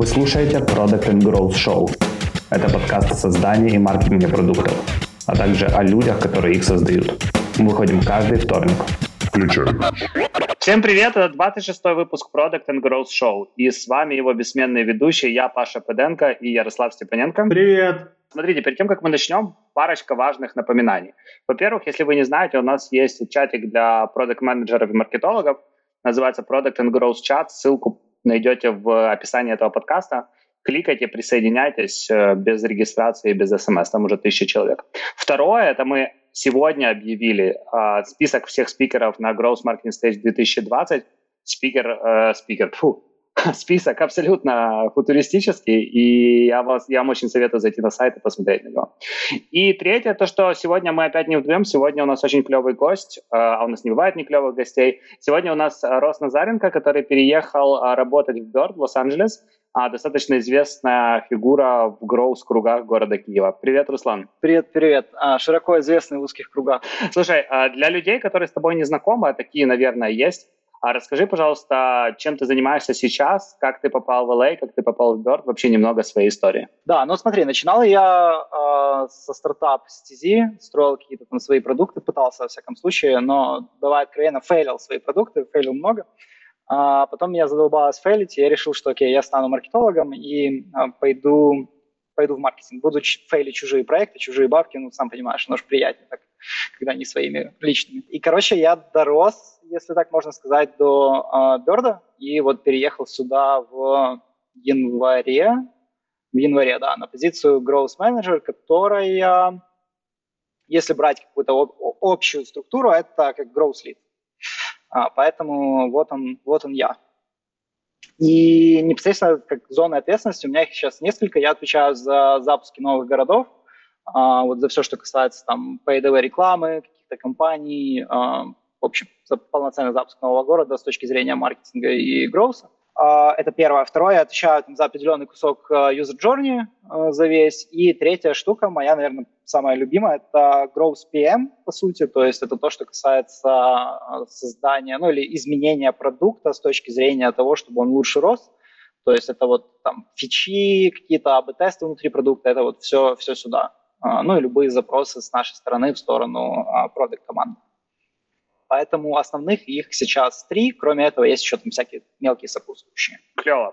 Вы слушаете Product and Growth Show. Это подкаст о создании и маркетинге продуктов, а также о людях, которые их создают. Мы выходим каждый вторник. Включаем. Всем привет, это 26-й выпуск Product and Growth Show. И с вами его бессменные ведущие, я Паша Педенко и Ярослав Степаненко. Привет! Смотрите, перед тем, как мы начнем, парочка важных напоминаний. Во-первых, если вы не знаете, у нас есть чатик для продакт-менеджеров и маркетологов, называется Product and Growth Chat, ссылку найдете в описании этого подкаста. Кликайте, присоединяйтесь без регистрации, без смс, там уже 1000 человек. Второе, это мы сегодня объявили список всех спикеров на Growth Marketing Stage 2020. Список абсолютно футуристический, и я вам очень советую зайти на сайт и посмотреть на него. И третье, то, что сегодня мы опять не вдвоем, сегодня у нас очень клевый гость, а у нас не бывает не клевых гостей. Сегодня у нас Рос Назаренко, который переехал работать в Bird, в Лос-Анджелес, достаточно известная фигура в гроус-кругах города Киева. Привет, Руслан. Привет. Широко известный в узких кругах. Слушай, для людей, которые с тобой не знакомы, а такие, наверное, есть, расскажи, пожалуйста, чем ты занимаешься сейчас, как ты попал в LA, как ты попал в Bird, вообще немного своей истории. Да, ну смотри, начинал я со стартапа STZ, строил какие-то там свои продукты, пытался во всяком случае, но, давай откровенно, фейлил свои продукты, фейлил много. Потом меня задолбалось фейлить, и я решил, что окей, я стану маркетологом и пойду в маркетинг. Буду фейлить чужие проекты, чужие бабки, ну, сам понимаешь, оно же приятнее так, когда не своими личными. И, короче, я дорос, если так можно сказать, до Бёрда, и вот переехал сюда в январе, да, на позицию Growth Manager, которая, если брать какую-то общую структуру, это как Growth Lead. Поэтому вот он я. И непосредственно как зона ответственности, у меня их сейчас несколько, я отвечаю за запуски новых городов, вот за все, что касается там paid-away рекламы, каких-то компаний, в общем, за полноценный запуск нового города с точки зрения маркетинга и гроуса. Это первое. Второе, я отвечаю там, за определенный кусок user journey за весь. И третья штука, моя, наверное, самая любимая, это Growth PM, по сути. То есть это то, что касается создания, ну или изменения продукта с точки зрения того, чтобы он лучше рос. То есть это вот там фичи, какие-то АБ-тесты внутри продукта, это вот все сюда. Ну и любые запросы с нашей стороны в сторону продакт-команды. Поэтому основных их сейчас 3. Кроме этого, есть еще там всякие мелкие сопутствующие. Клево.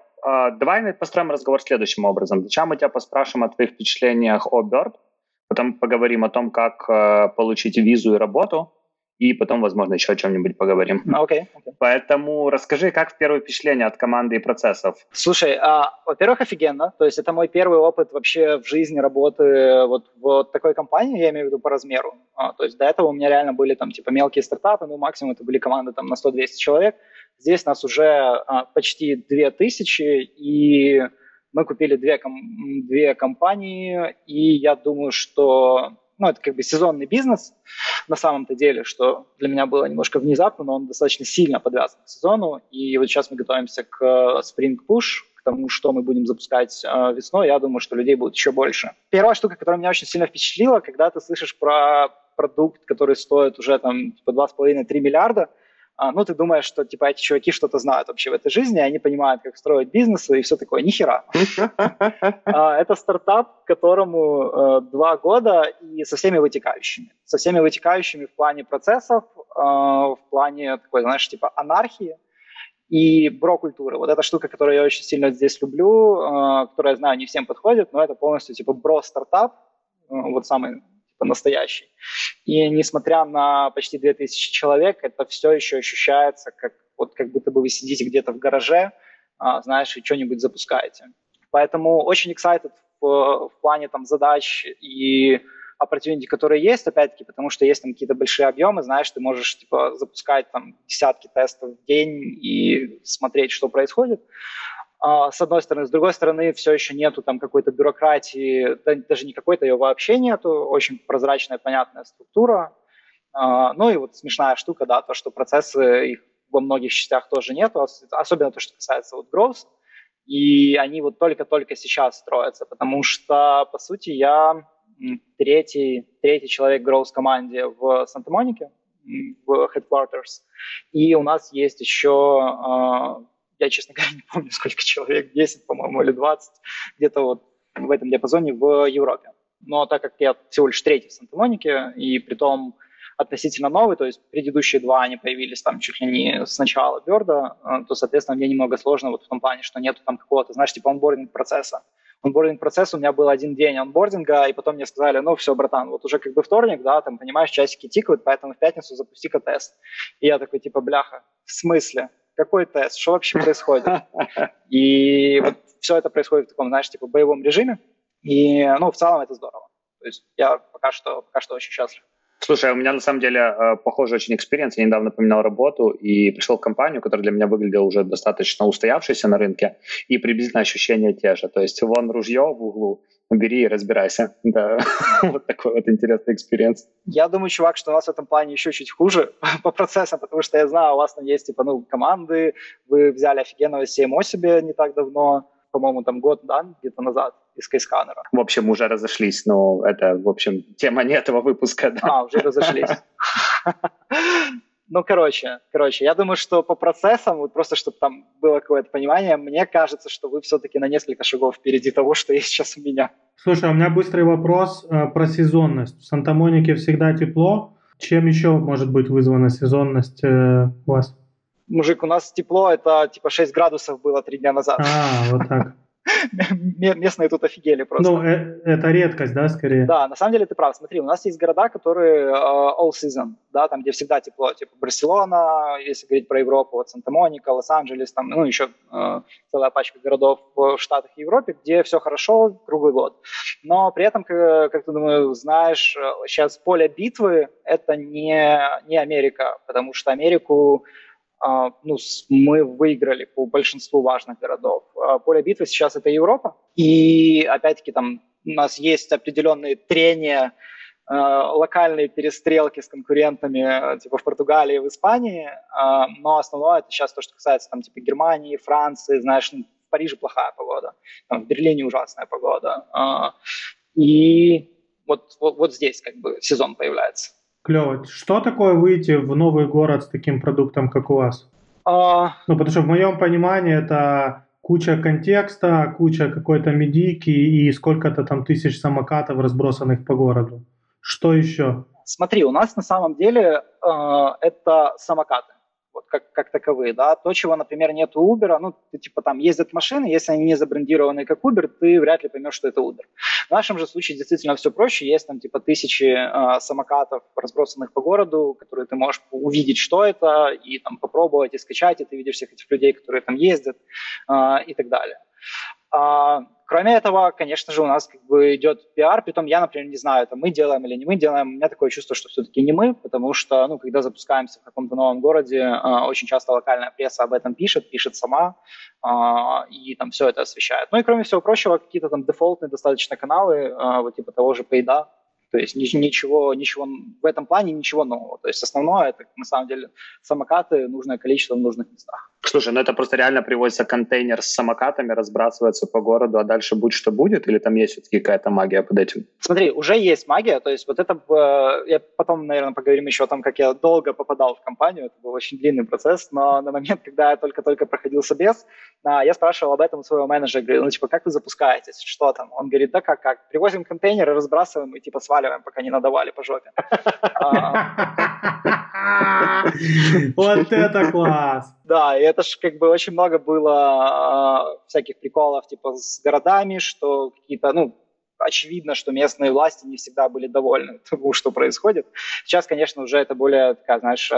Давай построим разговор следующим образом. Сначала мы тебя поспрашиваем о твоих впечатлениях о Bird, потом поговорим о том, как получить визу и работу, и потом, возможно, еще о чем-нибудь поговорим. Окей. Поэтому расскажи, как первые впечатления от команды и процессов? Слушай, во-первых, офигенно. То есть это мой первый опыт вообще в жизни работы вот такой компании, я имею в виду по размеру. То есть до этого у меня реально были там типа мелкие стартапы, ну максимум это были команды там на 100-200 человек. Здесь нас уже почти 2000, и мы купили две компании, и я думаю, что... Ну, это как бы сезонный бизнес на самом-то деле, что для меня было немножко внезапно, но он достаточно сильно подвязан к сезону. И вот сейчас мы готовимся к Spring Push, к тому, что мы будем запускать весной. Я думаю, что людей будет еще больше. Первая штука, которая меня очень сильно впечатлила, когда ты слышишь про продукт, который стоит уже там типа 2,5-3 миллиарда, ну, ты думаешь, что типа эти чуваки что-то знают вообще в этой жизни, они понимают, как строить бизнес и все такое. Нихера. Это стартап, которому 2 года и со всеми вытекающими в плане процессов, в плане такой, знаешь, типа анархии и бро-культуры. Вот эта штука, которую я очень сильно здесь люблю, которая, я знаю, не всем подходит, но это полностью типа бро-стартап, вот самый настоящий. И несмотря на почти 2000 человек, это все еще ощущается, как будто бы вы сидите где-то в гараже, знаешь, и что-нибудь запускаете. Поэтому очень excited в плане там задач и opportunity, которые есть, опять-таки, потому что есть там какие-то большие объемы, знаешь, ты можешь типа запускать там десятки тестов в день и смотреть, что происходит. С одной стороны. С другой стороны, все еще нету там какой-то бюрократии, даже не какой-то, ее вообще нету, очень прозрачная, понятная структура. Ну и вот смешная штука, да, то, что процессы, их во многих частях тоже нету, особенно то, что касается вот Growth, и они вот только-только сейчас строятся, потому что, по сути, я третий человек Growth команде в Санта-Монике, в Headquarters, и у нас есть еще... я, честно говоря, не помню, сколько человек, 10, по-моему, или 20, где-то вот в этом диапазоне в Европе. Но так как я всего лишь третий в Санта-Монике, и притом относительно новый, то есть предыдущие два, они появились там чуть ли не с начала Bird, то, соответственно, мне немного сложно вот в том плане, что нету там какого-то, знаешь, типа онбординг-процесса. Онбординг-процесс у меня был один день онбординга, и потом мне сказали, ну все, братан, вот уже как бы вторник, да, там, понимаешь, часики тикают, поэтому в пятницу запусти-ка тест. И я такой, типа, бляха, в смысле? Какой тест? Что вообще происходит? И вот все это происходит в таком, знаешь, типа, боевом режиме, и, ну, в целом это здорово. То есть я пока что очень счастлив. Слушай, у меня на самом деле похожий очень экспириенс. Я недавно поменял работу и пришел в компанию, которая для меня выглядела уже достаточно устоявшейся на рынке, и приблизительно ощущения те же. То есть вон ружье в углу, бери и разбирайся. Да. Вот такой вот интересный экспириенс. Я думаю, чувак, что у нас в этом плане еще чуть хуже по процессам, потому что я знаю, у вас там есть типа, ну, команды, вы взяли офигенного CMO себе не так давно, по-моему, там год, да, где-то назад. Из кейсканера. В общем, уже разошлись, но это, в общем, тема не этого выпуска. Да? Уже разошлись. Ну, короче, я думаю, что по процессам, вот просто чтобы там было какое-то понимание, мне кажется, что вы все-таки на несколько шагов впереди того, что есть сейчас у меня. Слушай, у меня быстрый вопрос про сезонность. В Санта-Монике всегда тепло. Чем еще может быть вызвана сезонность у вас? Мужик, у нас тепло, это типа 6 градусов было 3 дня назад. Вот так. Местные тут офигели просто. Ну, это редкость, да, скорее? Да, на самом деле ты прав. Смотри, у нас есть города, которые all season, да, там, где всегда тепло, типа Барселона, если говорить про Европу, вот Санта-Моника, Лос-Анджелес, там, ну, еще целая пачка городов в Штатах и Европе, где все хорошо круглый год. Но при этом, как ты, думаю, знаешь, сейчас поле битвы – это не Америка, потому что Америку… ну, мы выиграли по большинству важных городов. Поле битвы сейчас это Европа, и опять-таки там у нас есть определенные трения, локальные перестрелки с конкурентами, типа в Португалии, в Испании, но основное это сейчас то, что касается там типа Германии, Франции, знаешь, в Париже плохая погода, там, в Берлине ужасная погода, и вот здесь как бы сезон появляется. Клево. Что такое выйти в новый город с таким продуктом, как у вас? Ну, потому что в моем понимании это куча контекста, куча какой-то медийки и сколько-то там тысяч самокатов, разбросанных по городу. Что еще? Смотри, у нас на самом деле это самокаты, вот как таковые, да. То, чего, например, нет у Uber, ну, типа там ездят машины, если они не забрендированы как Uber, ты вряд ли поймешь, что это Uber. В нашем же случае действительно все проще, есть там типа тысячи самокатов, разбросанных по городу, которые ты можешь увидеть, что это, и там попробовать, и скачать, и ты видишь всех этих людей, которые там ездят, и так далее. Кроме этого, конечно же, у нас как бы идет пиар, притом я, например, не знаю, это мы делаем или не мы делаем, у меня такое чувство, что все-таки не мы, потому что, ну, когда запускаемся в каком-то новом городе, очень часто локальная пресса об этом пишет сама, и там все это освещает. Ну и кроме всего прочего, какие-то там дефолтные достаточно каналы, вот типа того же Пейда, то есть ничего в этом плане, ничего нового. То есть основное, это на самом деле самокаты, нужное количество в нужных местах. Слушай, ну это просто реально привозится контейнер с самокатами, разбрасывается по городу, а дальше будь что будет, или там есть все-таки какая-то магия под этим? Смотри, уже есть магия, то есть вот это, я потом, наверное, поговорим еще о том, как я долго попадал в компанию, это был очень длинный процесс, но на момент, когда я только-только проходил собес, я спрашивал об этом у своего менеджера, говорю, ну типа, как вы запускаетесь, что там? Он говорит, да как, привозим контейнеры, разбрасываем и типа сваливаем, пока не надавали по жопе. Вот это класс! Да, и это ж как бы очень много было всяких приколов типа с городами, что какие-то, ну, очевидно, что местные власти не всегда были довольны тому, что происходит. Сейчас, конечно, уже это более, такая, знаешь,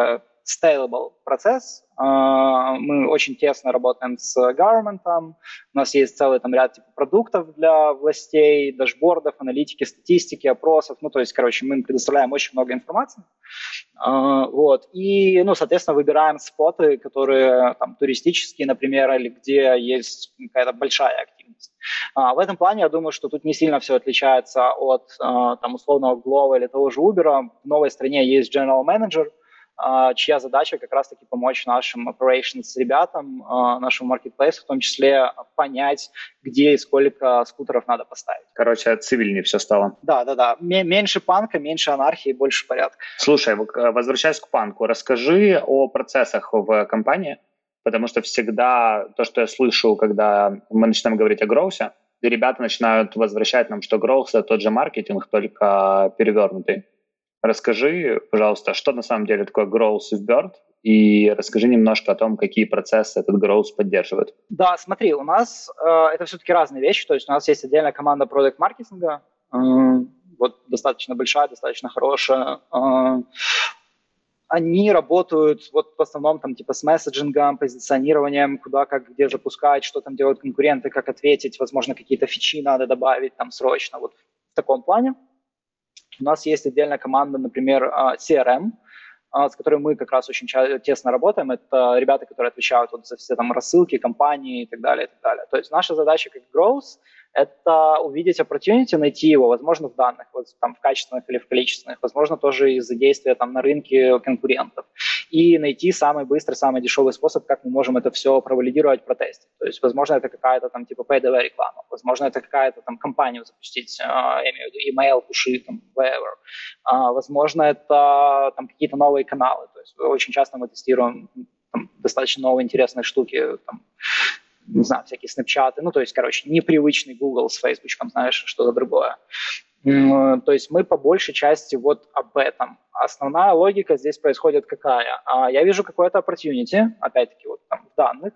scalable процесс. Мы очень тесно работаем с government, у нас есть целый там ряд типа продуктов для властей, дашбордов, аналитики, статистики, опросов, ну, то есть, короче, мы им предоставляем очень много информации, вот, и, ну, соответственно, выбираем споты, которые там туристические, например, или где есть какая-то большая активность. В этом плане, я думаю, что тут не сильно все отличается от, там, условного Glovo или того же Uber. В новой стране есть general manager, чья задача как раз-таки помочь нашим operations ребятам, нашему marketplace, в том числе понять, где и сколько скутеров надо поставить. Короче, цивильнее все стало. Да. Меньше панка, меньше анархии, больше порядка. Слушай, возвращаясь к панку, расскажи о процессах в компании. потому что всегда то, что я слышу, когда мы начинаем говорить о гроусе, ребята начинают возвращать нам, что гроус — это тот же маркетинг, только перевернутый. Расскажи, пожалуйста, что на самом деле такое гроус в Bird, и расскажи немножко о том, какие процессы этот гроус поддерживает. Да, смотри, у нас это все-таки разные вещи, то есть у нас есть отдельная команда продакт-маркетинга, вот достаточно большая, достаточно хорошая. Они работают вот в основном там типа с месседжингом, позиционированием, куда, как, где запускать, что там делают конкуренты, как ответить, возможно, какие-то фичи надо добавить там срочно, вот в таком плане. У нас есть отдельная команда, например, CRM, с которой мы как раз очень тесно работаем. Это ребята, которые отвечают вот за все там рассылки, компании и так далее, и так далее. То есть наша задача как Growth – это увидеть opportunity, найти его, возможно, в данных, вот, там, в качественных или в количественных, возможно, тоже из-за действия там, на рынке конкурентов. И найти самый быстрый, самый дешевый способ, как мы можем это все провалидировать, протестить. То есть, возможно, это какая-то там типа pay-to-way реклама, возможно, это какая-то там компанию запустить, email, пуши, там, whatever. Возможно, это там какие-то новые каналы. То есть, очень часто мы тестируем там, достаточно новые интересные штуки, там, не знаю, всякие снэпчаты, ну, то есть, короче, непривычный Google с Facebook'ом, знаешь, что-то другое. То есть мы по большей части вот об этом. Основная логика здесь происходит какая? Я вижу какое-то opportunity, опять-таки вот там в данных,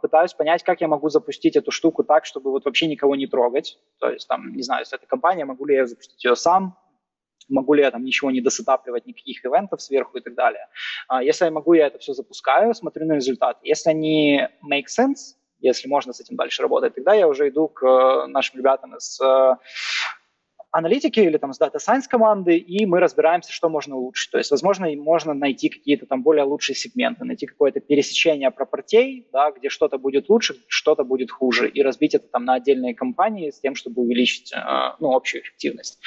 пытаюсь понять, как я могу запустить эту штуку так, чтобы вот вообще никого не трогать. То есть там, не знаю, если это компания, могу ли я запустить ее сам, могу ли я там ничего не досетапливать, никаких ивентов сверху и так далее. Если я могу, я это все запускаю, смотрю на результат. Если они make sense, если можно с этим дальше работать, тогда я уже иду к нашим ребятам из... аналитики или там с Data Science команды, и мы разбираемся, что можно улучшить. То есть, возможно, можно найти какие-то там более лучшие сегменты, найти какое-то пересечение пропортей, да, где что-то будет лучше, что-то будет хуже, и разбить это там на отдельные компании с тем, чтобы увеличить ну, общую эффективность.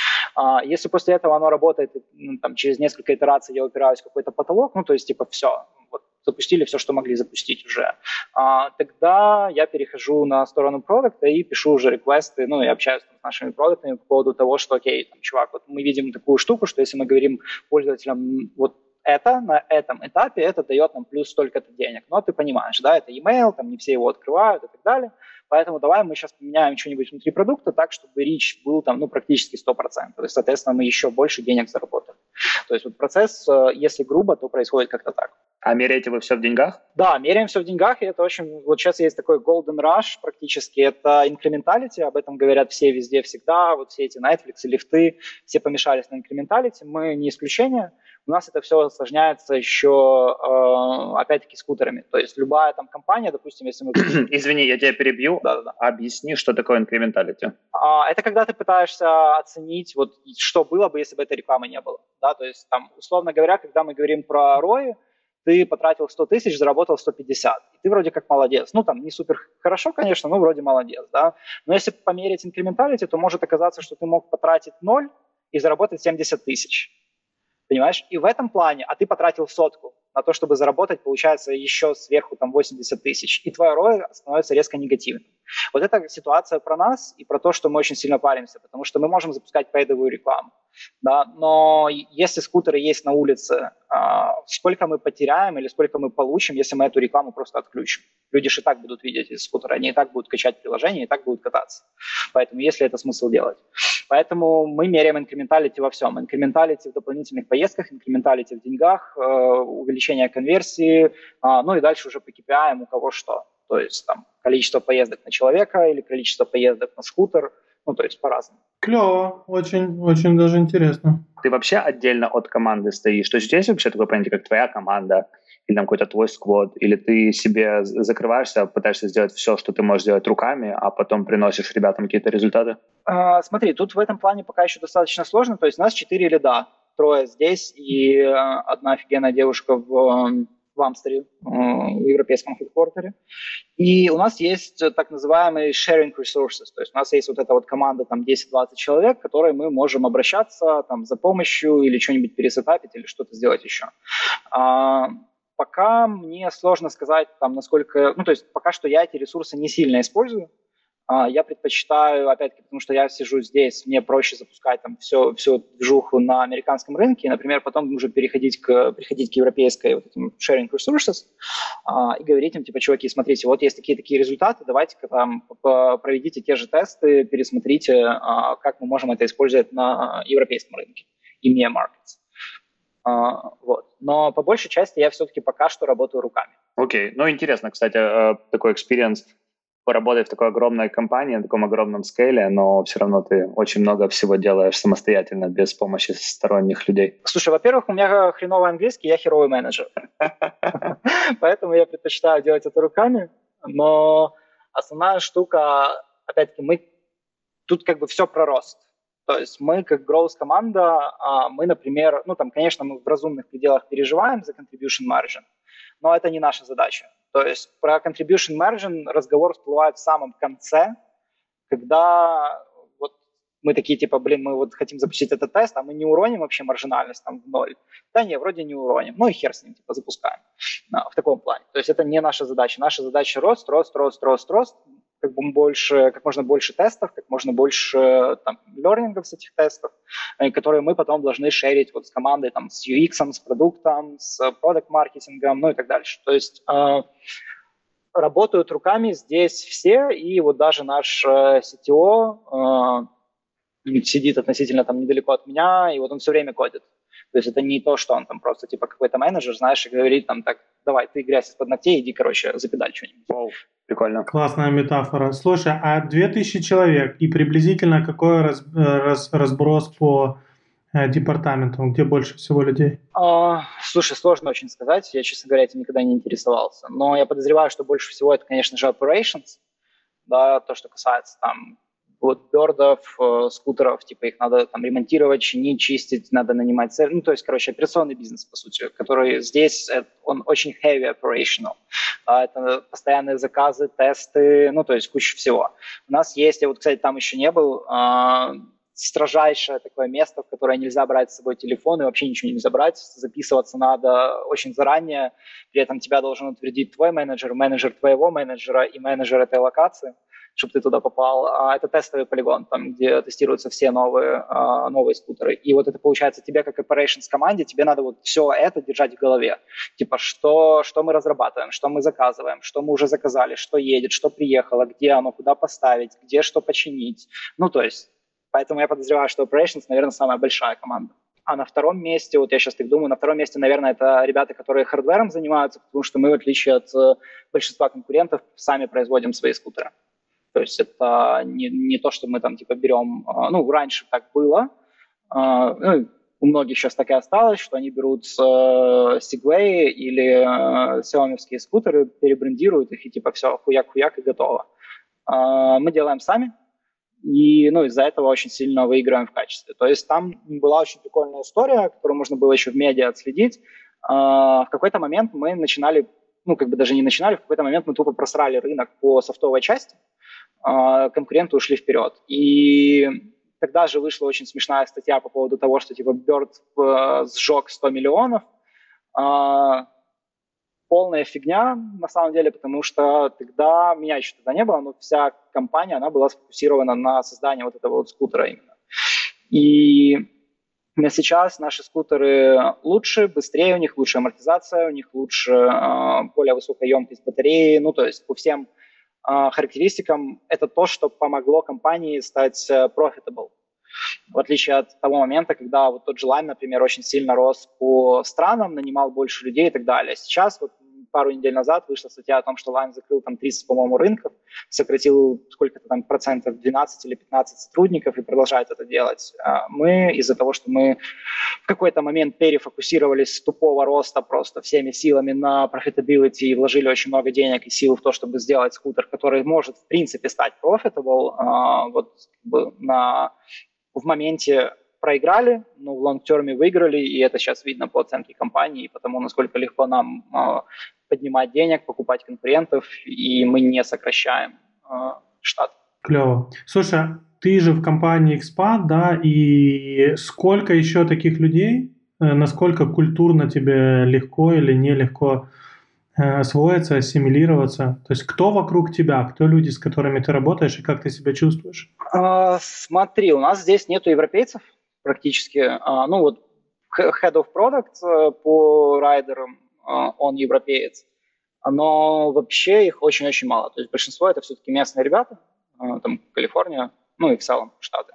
Если после этого оно работает, ну, там, через несколько итераций я упираюсь в какой-то потолок, ну, то есть, типа, все, вот, запустили все, что могли запустить уже, тогда я перехожу на сторону продукта и пишу уже реквесты, ну, и общаюсь там, с нашими продуктами по поводу того, что, окей, там, чувак, вот мы видим такую штуку, что если мы говорим пользователям вот это, на этом этапе, это дает нам плюс столько-то денег. Но ты понимаешь, да, это email, там не все его открывают и так далее, поэтому давай мы сейчас поменяем что-нибудь внутри продукта так, чтобы reach был там, ну, практически 100%. То есть, соответственно, мы еще больше денег заработаем. То есть вот процесс, если грубо, то происходит как-то так. А меряете вы все в деньгах? Да, меряем все в деньгах, и это очень... Вот сейчас есть такой golden rush практически, это инкременталити, об этом говорят все везде всегда, вот все эти Netflix и лифты, все помешались на инкременталити, мы не исключение. У нас это все осложняется еще, опять-таки, скутерами. То есть любая там компания, допустим, если мы... Извини, я тебя перебью. Да-да-да. Объясни, что такое инкременталити. Это когда ты пытаешься оценить, вот, что было бы, если бы этой рекламы не было. Да? То есть, там, условно говоря, когда мы говорим про ROI, ты потратил 100 тысяч, заработал 150. И ты вроде как молодец. Ну, там, не супер хорошо, конечно, но вроде молодец. Да? Но если померить инкременталити, то может оказаться, что ты мог потратить 0 и заработать 70 тысяч. Понимаешь? И в этом плане, а ты потратил 100 на то, чтобы заработать, получается, еще сверху там 80 тысяч. И твой ROI становится резко негативным. Вот эта ситуация про нас и про то, что мы очень сильно паримся, потому что мы можем запускать пейдовую рекламу. Да? Но если скутеры есть на улице, сколько мы потеряем или сколько мы получим, если мы эту рекламу просто отключим? Люди же и так будут видеть эти скутеры, они и так будут качать приложение, и так будут кататься. Поэтому есть ли это смысл делать? Поэтому мы меряем инкременталити во всем. Инкременталити в дополнительных поездках, инкременталити в деньгах, увеличение конверсии, ну и дальше уже по KPI, у кого что. То есть там количество поездок на человека или количество поездок на скутер, ну то есть по-разному. Клево, очень, очень даже интересно. Ты вообще отдельно от команды стоишь? То есть у тебя есть вообще такое понятие, как твоя команда или там какой-то твой сквот, или ты себе закрываешься, пытаешься сделать все, что ты можешь сделать руками, а потом приносишь ребятам какие-то результаты? Смотри, тут в этом плане пока еще достаточно сложно, то есть у нас 4 лида, 3 здесь и одна офигенная девушка в Амстере, в европейском хедкортере. И у нас есть так называемый sharing resources, то есть у нас есть вот эта вот команда там 10-20 человек, к которой мы можем обращаться там за помощью или что-нибудь пересетапить или что-то сделать еще. Пока мне сложно сказать, там, насколько... Ну, то есть пока что я эти ресурсы не сильно использую, Я предпочитаю, опять-таки, потому что я сижу здесь, мне проще запускать там всю движуху на американском рынке, и, например, потом уже переходить к европейской вот этим sharing resources и говорить им, типа, чуваки, смотрите, вот есть такие-такие результаты, давайте-ка там проведите те же тесты, пересмотрите, как мы можем это использовать на европейском рынке, EMEA markets. Вот. Но по большей части я все-таки пока что работаю руками. Окей. Ну, интересно, кстати, такой экспириенс. Работать в такой огромной компании, на таком огромном скейле, но все равно ты очень много всего делаешь самостоятельно, без помощи сторонних людей. Слушай, во-первых, у меня хреновый английский, я херовый менеджер. Поэтому я предпочитаю делать это руками, но основная штука, опять-таки, мы тут как бы все про рост. То есть мы, как growth-команда, мы, например, ну там, конечно, мы в разумных пределах переживаем за contribution margin, но это не наша задача. То есть про contribution margin разговор всплывает в самом конце, когда вот мы такие типа, блин, мы вот хотим запустить этот тест, а мы не уроним вообще маржинальность там в ноль. Да не, вроде не уроним, ну и хер с ним, типа запускаем в таком плане. То есть это не наша задача. Наша задача рост, как бы больше, как можно больше тестов, как можно больше там лернингов с этих тестов, которые мы потом должны шерить вот с командой, там, с UX, с продуктом, с продакт-маркетингом, ну и так дальше. То есть работают руками здесь все, и вот даже наш CTO сидит относительно там недалеко от меня, и вот он все время кодит. То есть это не то, что он там просто типа какой-то менеджер, знаешь, и говорит там так, давай, ты грязь из-под ногтей, иди, короче, за педаль что-нибудь. Вау, прикольно. Классная метафора. Слушай, а 2000 человек и приблизительно какой разброс по департаментам, где больше всего людей? Слушай, сложно очень сказать, я, честно говоря, этим никогда не интересовался, но я подозреваю, что больше всего это, конечно же, operations, да, то, что касается там вот бёрдов, скутеров, типа их надо там ремонтировать, чинить, чистить, надо нанимать сервис. Ну, то есть, короче, операционный бизнес, по сути, который здесь, он очень heavy operational. Это постоянные заказы, тесты, ну, то есть куча всего. У нас есть, я вот, кстати, там еще не был, строжайшее такое место, в которое нельзя брать с собой телефон, и вообще ничего нельзя брать, записываться надо очень заранее, при этом тебя должен утвердить твой менеджер, менеджер твоего менеджера и менеджер этой локации, чтобы ты туда попал. Это тестовый полигон, там, где тестируются все новые скутеры. И вот это получается тебе, как operations команде, тебе надо вот все это держать в голове. Типа, что мы разрабатываем, что мы заказываем, что мы уже заказали, что едет, что приехало, где оно, куда поставить, где что починить. Ну, то есть, поэтому я подозреваю, что operations, наверное, самая большая команда. А на втором месте, вот я сейчас так думаю, на втором месте, наверное, это ребята, которые хардвером занимаются, потому что мы, в отличие от большинства конкурентов, сами производим свои скутеры. То есть это не то, что мы там типа берем, ну, раньше так было, ну, у многих сейчас так и осталось, что они берут Segway или Xiaomi-вские скутеры, перебрендируют их и типа все, хуяк-хуяк и готово. Мы делаем сами, и, ну, из-за этого очень сильно выигрываем в качестве. То есть там была очень прикольная история, которую можно было еще в медиа отследить. В какой-то момент мы начинали, ну, как бы даже не начинали, в какой-то момент мы тупо просрали рынок по софтовой части, конкуренты ушли вперед. И тогда же вышла очень смешная статья по поводу того, что типа Bird сжег 100 миллионов. Полная фигня, на самом деле, потому что тогда, меня еще тогда не было, но вся компания, она была сфокусирована на создании вот этого вот скутера именно. И сейчас наши скутеры лучше, быстрее, у них лучше амортизация, у них лучше, более высокая емкость батареи, ну, то есть по всем характеристикам это то, что помогло компании стать profitable. В отличие от того момента, когда вот тот же Lime, например, очень сильно рос по странам, нанимал больше людей и так далее. Сейчас, вот пару недель назад, вышла статья о том, что Lime закрыл там 30, по-моему, рынков, сократил сколько-то там процентов, 12 или 15 сотрудников и продолжает это делать. Мы из-за того, что мы в какой-то момент перефокусировались с тупого роста просто всеми силами на profitability и вложили очень много денег и сил в то, чтобы сделать скутер, который может, в принципе, стать profitable, вот как бы в моменте проиграли, но в лонг-терме выиграли, и это сейчас видно по оценке компании, и потому насколько легко нам поднимать денег, покупать конкурентов, и мы не сокращаем штат. Клево. Слушай, ты же в компании Expat, да, и сколько еще таких людей? Насколько культурно тебе легко или нелегко освоиться, ассимилироваться? То есть кто вокруг тебя, кто люди, с которыми ты работаешь, и как ты себя чувствуешь? Смотри, у нас здесь нету европейцев практически. Ну вот Head of Product по райдерам, он европеец, но вообще их очень-очень мало. То есть большинство это все-таки местные ребята, там Калифорния, ну и в целом Штаты.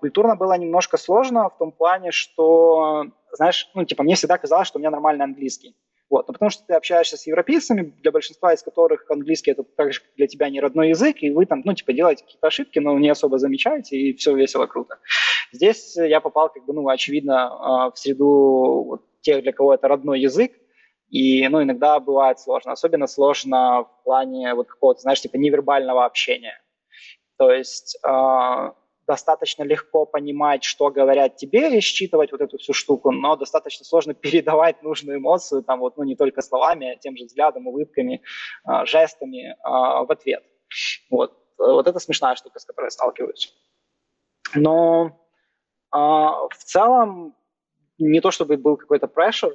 Культурно было немножко сложно в том плане, что, знаешь, ну типа мне всегда казалось, что у меня нормальный английский. Вот. Но потому что ты общаешься с европейцами, для большинства из которых английский это так же, как для тебя не родной язык, и вы там, ну, типа, делаете какие-то ошибки, но не особо замечаете, и все весело, круто. Здесь я попал, как бы, ну, очевидно, в среду вот тех, для кого это родной язык, и, ну, иногда бывает сложно. Особенно сложно в плане вот какого-то, знаешь, типа, невербального общения. То есть достаточно легко понимать, что говорят тебе, и считывать вот эту всю штуку, но достаточно сложно передавать нужную эмоцию, там вот, ну, не только словами, а тем же взглядом, улыбками, жестами в ответ. Вот. Вот это смешная штука, с которой я сталкиваюсь. Но в целом не то чтобы был какой-то pressure,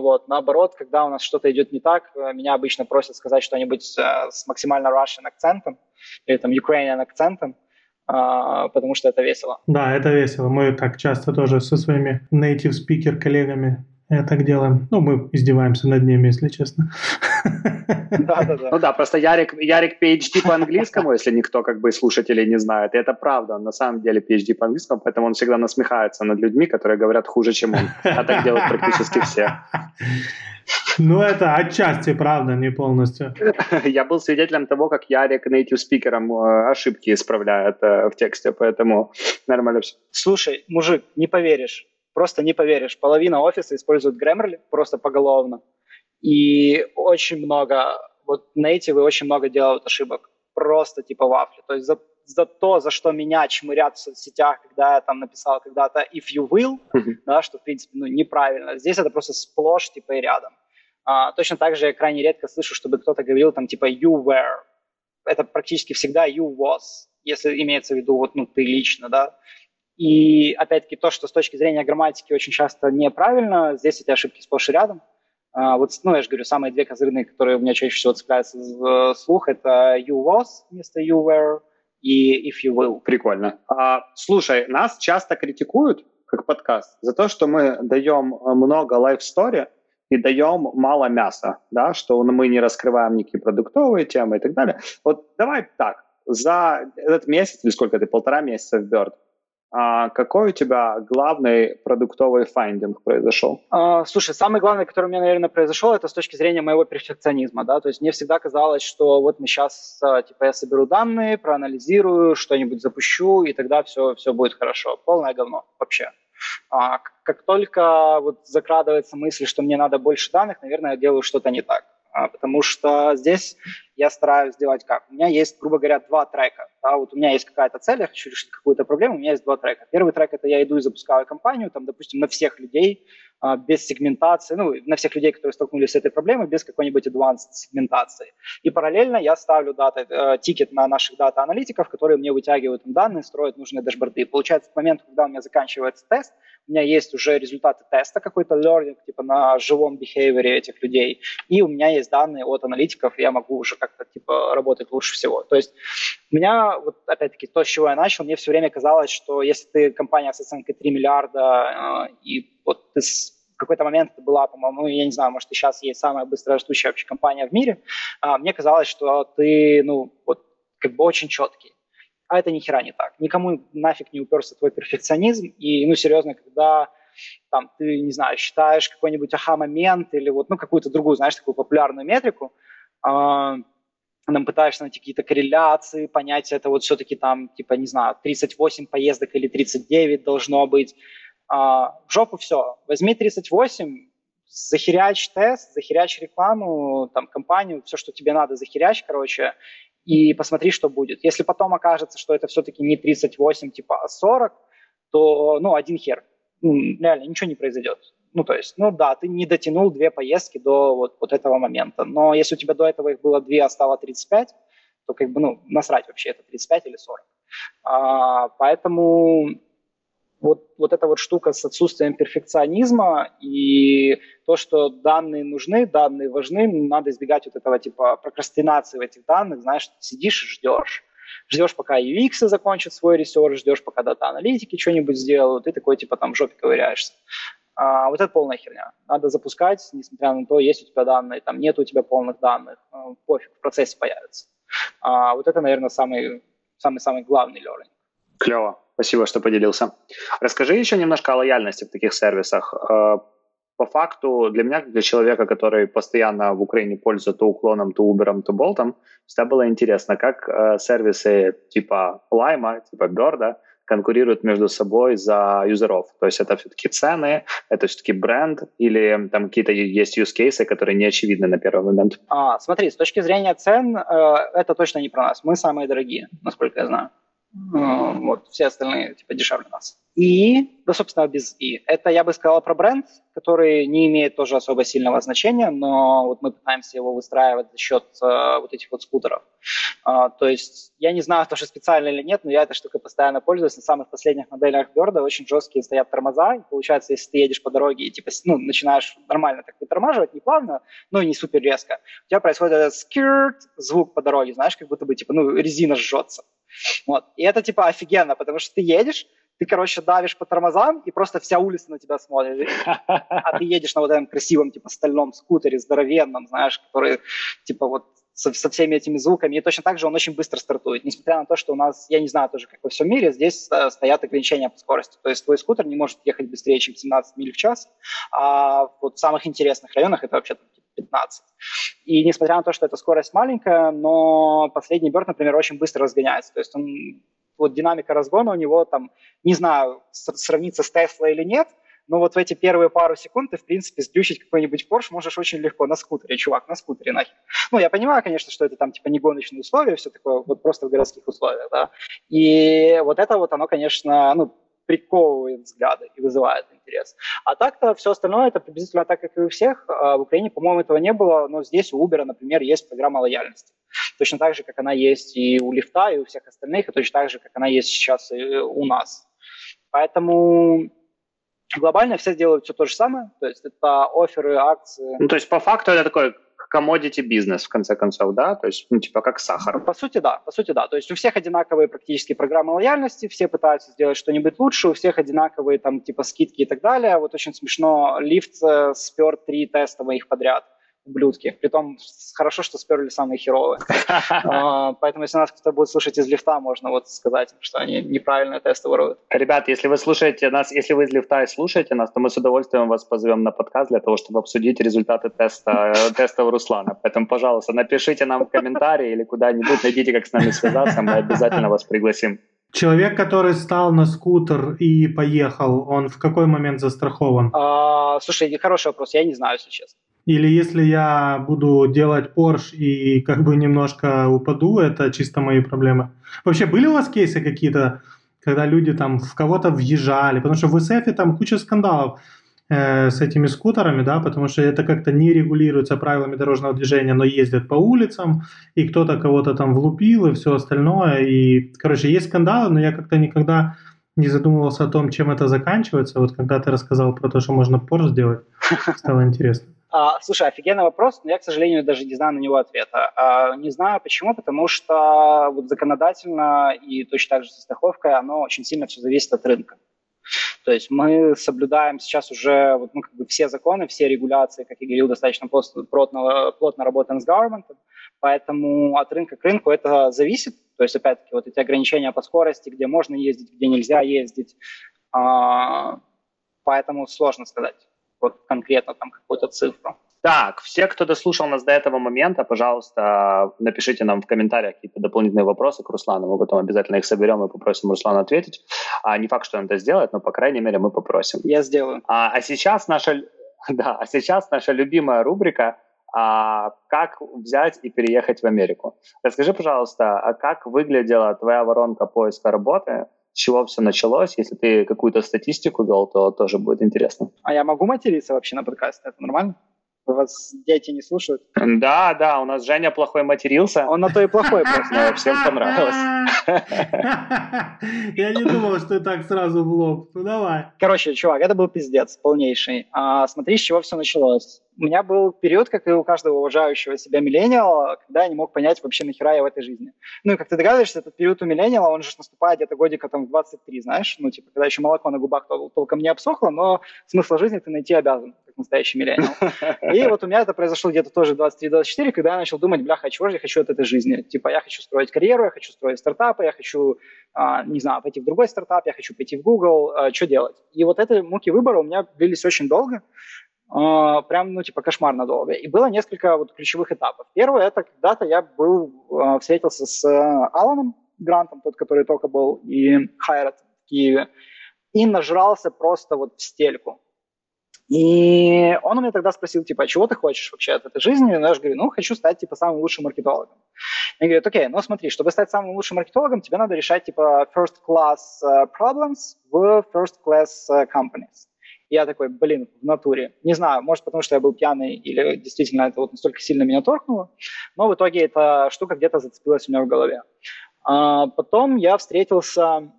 вот, наоборот, когда у нас что-то идет не так, меня обычно просят сказать что-нибудь с максимально Russian акцентом или там Ukrainian акцентом, потому что это весело. Да, это весело. Мы так часто тоже со своими native speaker коллегами так делаем. Ну, мы издеваемся над ними, если честно. Да-да-да. Ну да, просто Ярик PhD по английскому, если никто как бы слушателей не знает. И это правда, он на самом деле PhD по английскому, поэтому он всегда насмехается над людьми, которые говорят хуже, чем он. А так делают практически все. Ну, это отчасти, правда, не полностью. Я был свидетелем того, как Ярик нейтив-спикером ошибки исправляет в тексте, поэтому нормально все. Слушай, мужик, не поверишь, просто не поверишь. Половина офиса использует Grammarly просто поголовно. И очень много, вот нейтивы очень много делают ошибок. Просто типа вафли. То есть за то, за что меня чмырят в соцсетях, когда я там написал когда-то if you will, да, что, в принципе, ну, неправильно. Здесь это просто сплошь, типа, и рядом. Точно так же я крайне редко слышу, чтобы кто-то говорил там, типа, you were. Это практически всегда you was, если имеется в виду, вот, ну, ты лично, да. И, опять-таки, то, что с точки зрения грамматики очень часто неправильно, здесь эти ошибки сплошь и рядом. Вот, ну, я же говорю, самые две козырные, которые у меня чаще всего цепляются в слух, это you was вместо you were и if you will. Прикольно. Слушай, нас часто критикуют, как подкаст, за то, что мы даем много лайфстори и даем мало мяса, да, что мы не раскрываем никакие продуктовые темы и так далее. Вот давай так, за этот месяц, или сколько ты, полтора месяца в Bird, какой у тебя главный продуктовый файндинг произошел? Слушай, самый главный, который у меня, наверное, произошел, это с точки зрения моего перфекционизма, да, то есть мне всегда казалось, что вот мы сейчас, типа, я соберу данные, проанализирую, что-нибудь запущу, и тогда все будет хорошо. Полное говно вообще. Как только вот закрадывается мысль, что мне надо больше данных, наверное, я делаю что-то не так, потому что здесь я стараюсь делать как? У меня есть, грубо говоря, два трека. Да? Вот у меня есть какая-то цель, я хочу решить какую-то проблему, у меня есть два трека. Первый трек – это я иду и запускаю компанию, там, допустим, на всех людей, без сегментации, ну, на всех людей, которые столкнулись с этой проблемой, без какой-нибудь advanced сегментации. И параллельно я ставлю тикет на наших дата-аналитиков, которые мне вытягивают данные, строят нужные дашборды. Получается, в момент, когда у меня заканчивается тест, у меня есть уже результаты теста, какой-то learning, типа на живом behavior этих людей, и у меня есть данные от аналитиков, и я могу уже как-то, типа, работать лучше всего. То есть у меня, вот опять-таки, то, с чего я начал, мне все время казалось, что если ты компания с оценкой 3 миллиарда, и вот ты в какой-то момент это была, по-моему, я не знаю, может, и сейчас есть самая быстро растущая вообще компания в мире, мне казалось, что ты, ну, вот, как бы очень четкий. А это ни хера не так. Никому нафиг не уперся твой перфекционизм. И, ну, серьезно, когда там, ты, не знаю, считаешь какой-нибудь аха-момент или вот, ну, какую-то другую, знаешь, такую популярную метрику, там пытаешься найти какие-то корреляции, понять, это вот все-таки там, типа, не знаю, 38 поездок или 39 должно быть. В жопу все. Возьми 38, захерячь тест, захерячь рекламу, там, компанию, все, что тебе надо, захерячь, короче, и посмотри, что будет. Если потом окажется, что это все-таки не 38, типа, а 40, то, ну, один хер. Ну, реально, ничего не произойдет. Ну, то есть, ну да, ты не дотянул две поездки до вот этого момента. Но если у тебя до этого их было две, а стало 35, то, как бы, ну, насрать вообще, это 35 или 40. Поэтому Вот эта вот штука с отсутствием перфекционизма и то, что данные нужны, данные важны, надо избегать вот этого типа прокрастинации в этих данных, знаешь, сидишь и ждешь. Ждешь, пока UX закончит свой ресерч, ждешь, пока дата-аналитики что-нибудь сделают, и такой типа там в жопе ковыряешься. Вот это полная херня. Надо запускать, несмотря на то, есть у тебя данные, там нет у тебя полных данных, пофиг, в процессе появится. Вот это, наверное, самый-самый главный learning. Клево. Спасибо, что поделился. Расскажи еще немножко о лояльности в таких сервисах. По факту, для меня, как для человека, который постоянно в Украине пользуется то уклоном, то Uber, то Болтом, всегда было интересно, как сервисы типа Lime, типа Bird конкурируют между собой за юзеров. То есть это все-таки цены, это все-таки бренд, или там какие-то есть юзкейсы, которые не очевидны на первый момент? Смотри, с точки зрения цен, это точно не про нас. Мы самые дорогие, насколько я знаю. Вот, все остальные типа дешевле нас. Собственно, без «и». Это я бы сказал про бренд, который не имеет тоже особо сильного значения, но вот мы пытаемся его выстраивать за счет вот этих вот скутеров. То есть я не знаю, тоже специально или нет, но я этой штукой постоянно пользуюсь. На самых последних моделях Бёрда очень жесткие стоят тормоза, и получается, если ты едешь по дороге и типа, ну, начинаешь нормально так вытормаживать, не плавно, но и не супер резко, у тебя происходит этот скирт, звук по дороге, знаешь, как будто бы типа, ну, резина жжется. Вот. И это типа офигенно, потому что ты едешь, ты, короче, давишь по тормозам, и просто вся улица на тебя смотрит. А ты едешь на вот этом красивом, типа, стальном скутере, здоровенном, знаешь, который, типа, вот со всеми этими звуками. И точно так же он очень быстро стартует. Несмотря на то, что у нас, я не знаю тоже, как во всем мире, здесь стоят ограничения по скорости. То есть твой скутер не может ехать быстрее, чем 17 миль в час, а вот в самых интересных районах это вообще-то 15. И несмотря на то, что эта скорость маленькая, но последний Bird, например, очень быстро разгоняется. То есть он... Вот динамика разгона у него там, не знаю, сравнится с Tesla или нет, но вот в эти первые пару секунд ты, в принципе, сплющить какой-нибудь Porsche можешь очень легко на скутере, чувак, на скутере нахер. Ну, я понимаю, конечно, что это там типа не гоночные условия, все такое, вот просто в городских условиях, да. И вот это вот оно, конечно, ну, приковывает взгляды и вызывает интерес. А так-то все остальное это приблизительно так, как и у всех. В Украине, по-моему, этого не было, но здесь у Uber, например, есть программа лояльности. Точно так же, как она есть и у Lyft, и у всех остальных, и точно так же, как она есть сейчас и у нас. Поэтому глобально все делают все то же самое, то есть это офферы, акции. Ну, то есть по факту это такой commodity бизнес, в конце концов, да? То есть, ну, типа, как сахар. По сути, да. То есть у всех одинаковые практически программы лояльности, все пытаются сделать что-нибудь лучше, у всех одинаковые, там, типа, скидки и так далее. Вот очень смешно, Lyft спер 3 теста моих подряд. Ублюдки. Притом, хорошо, что сперли самые херовые. Поэтому, если нас кто-то будет слушать из Lyft, можно вот сказать, что они неправильные тесты воруют. Ребят, если вы из Lyft слушаете нас, то мы с удовольствием вас позовем на подкаст для того, чтобы обсудить результаты теста у Руслана. Поэтому, пожалуйста, напишите нам в комментарии или куда-нибудь, найдите, как с нами связаться, мы обязательно вас пригласим. Человек, который встал на скутер и поехал, он в какой момент застрахован? Слушай, хороший вопрос, я не знаю, если честно. Или если я буду делать Porsche и как бы немножко упаду, это чисто мои проблемы. Вообще были у вас кейсы какие-то, когда люди там в кого-то въезжали? Потому что в SF там куча скандалов с этими скутерами, да, потому что это как-то не регулируется правилами дорожного движения, но ездят по улицам, и кто-то кого-то там влупил и все остальное. И, короче, есть скандалы, но я как-то никогда не задумывался о том, чем это заканчивается. Вот когда ты рассказал про то, что можно Porsche сделать, стало интересно. Слушай, офигенный вопрос, но я, к сожалению, даже не знаю на него ответа. Не знаю почему, потому что вот законодательно и точно так же со страховкой оно очень сильно все зависит от рынка. То есть мы соблюдаем сейчас уже вот, ну, как бы все законы, все регуляции, как я говорил, достаточно плотно работаем с government, поэтому от рынка к рынку это зависит. То есть, опять-таки, вот эти ограничения по скорости, где можно ездить, где нельзя ездить, поэтому сложно сказать. Вот конкретно там какую-то цифру. Так, все, кто дослушал нас до этого момента, пожалуйста, напишите нам в комментариях какие-то дополнительные вопросы к Руслану, мы потом обязательно их соберем и попросим Руслана ответить. Не факт, что он это сделает, но, по крайней мере, мы попросим. Я сделаю. А сейчас наша любимая рубрика «Как взять и переехать в Америку». Расскажи, пожалуйста, как выглядела твоя воронка поиска работы, с чего все началось? Если ты какую-то статистику вел, то тоже будет интересно. А я могу материться вообще на подкасте? Это нормально? Вас дети не слушают? Да, да, у нас Женя плохой матерился. Он на то и плохой просто. Всем понравилось. Я не думал, что ты так сразу в лоб. Ну давай. Короче, чувак, это был пиздец полнейший. Смотри, с чего все началось. У меня был период, как и у каждого уважающего себя миллениала, когда я не мог понять вообще нахера я в этой жизни. Ну и как ты догадываешься, этот период у миллениала, он же наступает где-то годика там в 23, знаешь, ну типа когда еще молоко на губах толком не обсохло, но смысл жизни ты найти обязан, как настоящий миллениал. И вот у меня это произошло где-то тоже 23-24, когда я начал думать, бляха, чего же я хочу от этой жизни? Типа я хочу строить карьеру, я хочу строить стартапы, я хочу, не знаю, пойти в другой стартап, я хочу пойти в Google, что делать? И вот эти муки выбора у меня длились очень долго, прям, ну, типа, кошмарно долго. И было несколько вот ключевых этапов. Первое, это когда-то я был, встретился с Аланом Грантом, тот, который только был, и Хайрат в Киеве, и нажрался просто вот в стельку. И он у меня тогда спросил, типа, а чего ты хочешь вообще от этой жизни? И я же говорю, ну, хочу стать, типа, самым лучшим маркетологом. И говорит, окей, ну, смотри, чтобы стать самым лучшим маркетологом, тебе надо решать, типа, first-class problems в first-class companies. Я такой, блин, в натуре. Не знаю, может, потому что я был пьяный или действительно это вот настолько сильно меня торкнуло, но в итоге эта штука где-то зацепилась у меня в голове. Потом я встретился,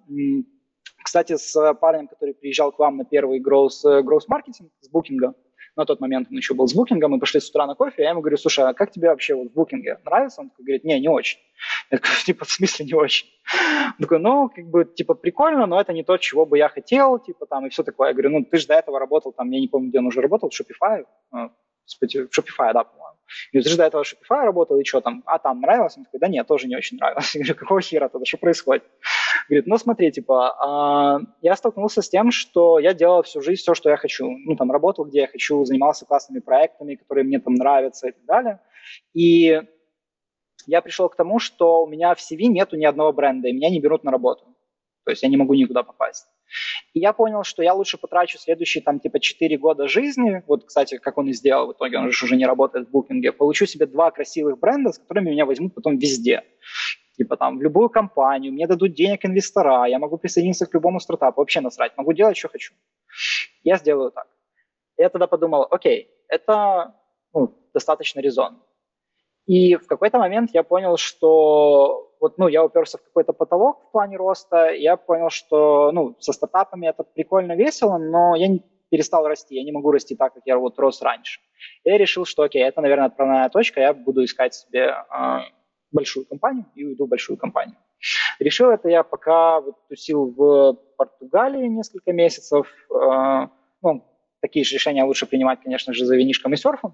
кстати, с парнем, который приезжал к вам на первый Growth Marketing с Booking. На тот момент он еще был с Booking, мы пошли с утра на кофе, я ему говорю, слушай, а как тебе вообще вот в Booking нравится? Он такой говорит, не очень. Я такой, типа, в смысле не очень? Он такой, ну, как бы, типа, прикольно, но это не то, чего бы я хотел, типа, там, и все такое. Я говорю, ну, ты же до этого работал, там, я не помню, где он уже работал, в Shopify, да, по-моему. Говорю, ты же до этого в Shopify работал, и что там? А там нравилось? Он такой, да нет, тоже не очень нравилось. Я говорю, какого хера тогда, что происходит? Говорит, ну смотри, типа, я столкнулся с тем, что я делал всю жизнь все, что я хочу. Ну, там, работал, где я хочу, занимался классными проектами, которые мне там нравятся и так далее. И я пришел к тому, что у меня в CV нету ни одного бренда, и меня не берут на работу. То есть я не могу никуда попасть. И я понял, что я лучше потрачу следующие, там, типа, 4 года жизни, вот, кстати, как он и сделал в итоге, он же уже не работает в Booking, получу себе 2 красивых бренда, с которыми меня возьмут потом везде. Типа, там, в любую компанию, мне дадут денег инвестора, я могу присоединиться к любому стартапу, вообще насрать, могу делать, что хочу. Я сделаю так. Я тогда подумал, окей, это, ну, достаточно резонно. И в какой-то момент я понял, что... Вот, ну, я уперся в какой-то потолок в плане роста, и я понял, что, ну, со стартапами это прикольно, весело, но я перестал расти, я не могу расти так, как я вот рос раньше. И я решил, что, окей, это, наверное, отправная точка, я буду искать себе большую компанию и уйду в большую компанию. Решил это я, пока вот тусил в Португалии несколько месяцев, ну, такие же решения лучше принимать, конечно же, за винишком и серфом.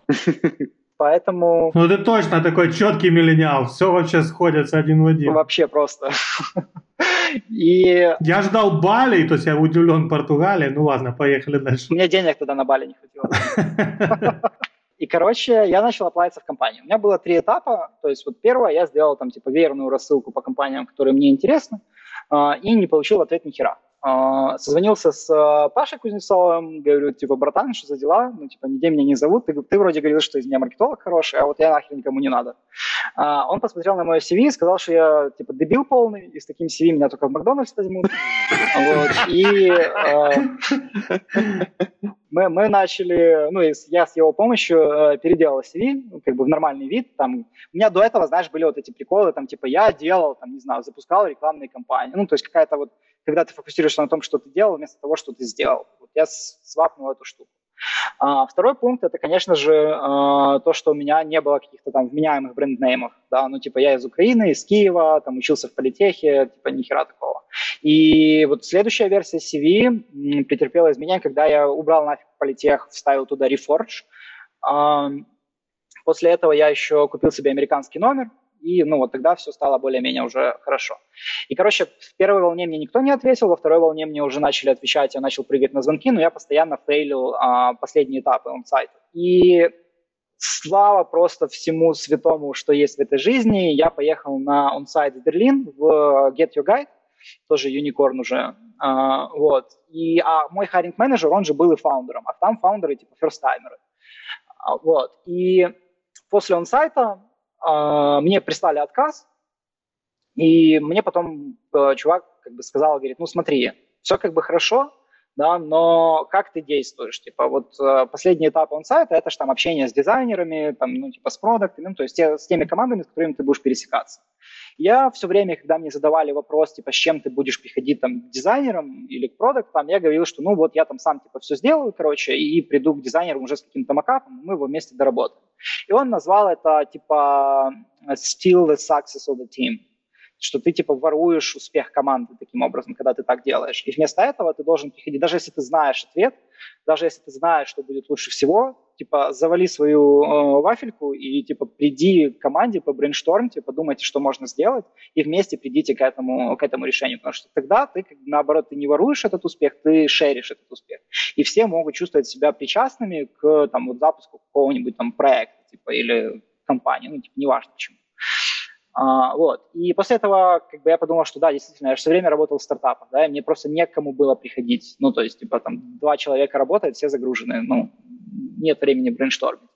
Поэтому... Ну ты точно такой четкий миллениал, все вообще сходится один в один. Вообще просто. И... Я ждал Бали, то есть я удивлен Португалии, ну ладно, поехали дальше. Мне денег тогда на Бали не хватило. И, короче, я начал оплавиться в компанию. У меня было 3 этапа, то есть вот первое, я сделал там типа верную рассылку по компаниям, которые мне интересны, и не получил ответ ни хера. Созвонился с Пашей Кузнецовым, говорю, типа, братан, что за дела? Ну, типа, нигде меня не зовут. Ты вроде говорил, что из меня маркетолог хороший, а вот я нахрен никому не надо. Он посмотрел на мое CV и сказал, что я, типа, дебил полный, и с таким CV меня только в Макдональдс возьмут. И мы начали, ну, я с его помощью переделал CV, как бы в нормальный вид. Там, у меня до этого, знаешь, были вот эти приколы, там, типа, я делал, там, не знаю, запускал рекламные кампании. Ну, то есть какая-то вот, когда ты фокусируешься на том, что ты делал, вместо того, что ты сделал. Вот я свапнул эту штуку. Второй пункт – это, конечно же, то, что у меня не было каких-то там вменяемых бренд-неймов. Да? Ну, типа, я из Украины, из Киева, там, учился в политехе, типа, нихера такого. И вот следующая версия CV претерпела изменения, когда я убрал нафиг политех, вставил туда Reforge. После этого я еще купил себе американский номер. И, ну, вот тогда все стало более-менее уже хорошо. И, короче, в первой волне мне никто не ответил, во второй волне мне уже начали отвечать, я начал прыгать на звонки, но я постоянно фейлил последние этапы онсайта. И слава просто всему святому, что есть в этой жизни, я поехал на онсайт в Берлин, в Get Your Guide, тоже юникорн уже, вот. И, мой хайринг-менеджер, он же был и фаундером, а там фаундеры типа ферст-таймеры. Вот. И после онсайта мне прислали отказ, и мне потом чувак как бы сказал, говорит, ну смотри, все как бы хорошо, да, но как ты действуешь? Типа вот последний этап онсайта – это же там общение с дизайнерами, там, ну, типа с продактами, то есть с теми командами, с которыми ты будешь пересекаться. Я все время, когда мне задавали вопрос, типа, с чем ты будешь приходить там к дизайнерам или к продактам, я говорил, что ну вот я там сам типа все сделаю, короче, и приду к дизайнерам уже с каким-то макапом, мы его вместе доработаем. И он назвал это типа «steal the success of the team», что ты типа воруешь успех команды таким образом, когда ты так делаешь. И вместо этого ты должен приходить, даже если ты знаешь ответ, даже если ты знаешь, что будет лучше всего, типа завали свою вафельку и типа приди к команде, побрейнштормите, подумайте, что можно сделать, и вместе придите к этому решению. Потому что тогда ты, наоборот, ты не воруешь этот успех, ты шеришь этот успех. И все могут чувствовать себя причастными к там, вот, запуску какого-нибудь там проекта типа, или компании, ну, типа, неважно чему. Вот. И после этого как бы, я подумал, что да, действительно, я же все время работал в стартапах, да, и мне просто некому было приходить. Ну, то есть, типа, там, 2 человека работают, все загружены, ну, нет времени брейнштормить.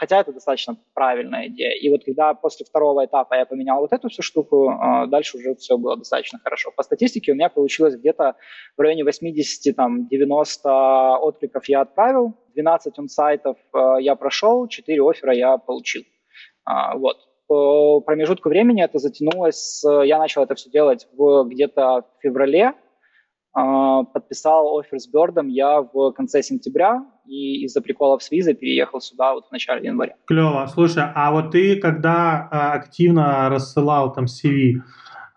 Хотя это достаточно правильная идея. И вот когда после 2-го этапа я поменял вот эту всю штуку, дальше уже все было достаточно хорошо. По статистике у меня получилось где-то в районе 80-90 откликов я отправил, 12 онсайтов я прошел, 4 оффера я получил. Вот. По промежутку времени это затянулось, я начал это все делать где-то в феврале, подписал оффер с Бёрдом я в конце сентября, и из-за приколов с визой переехал сюда вот в начале января. Клево. Слушай, а вот ты когда активно рассылал там CV,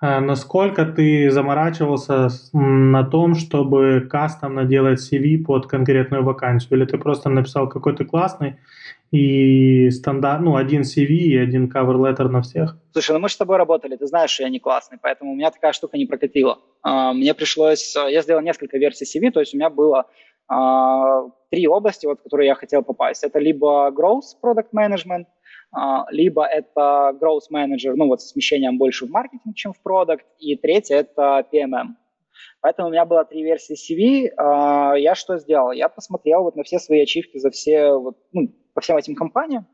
насколько ты заморачивался на том, чтобы кастомно делать CV под конкретную вакансию? Или ты просто написал какой-то классный и стандарт, ну, 1 CV и 1 cover letter на всех? Слушай, ну мы же с тобой работали, ты знаешь, что я не классный, поэтому у меня такая штука не прокатила. Мне пришлось, я сделал несколько версий CV, то есть у меня было 3 области, вот, в которые я хотел попасть. Это либо Growth Product Management, либо это Growth Manager, ну вот с смещением больше в маркетинг, чем в продакт, и 3-е это PMM. Поэтому у меня было 3 версии CV. Я что сделал? Я посмотрел вот на все свои ачивки за все, вот, ну, по всем этим компаниям,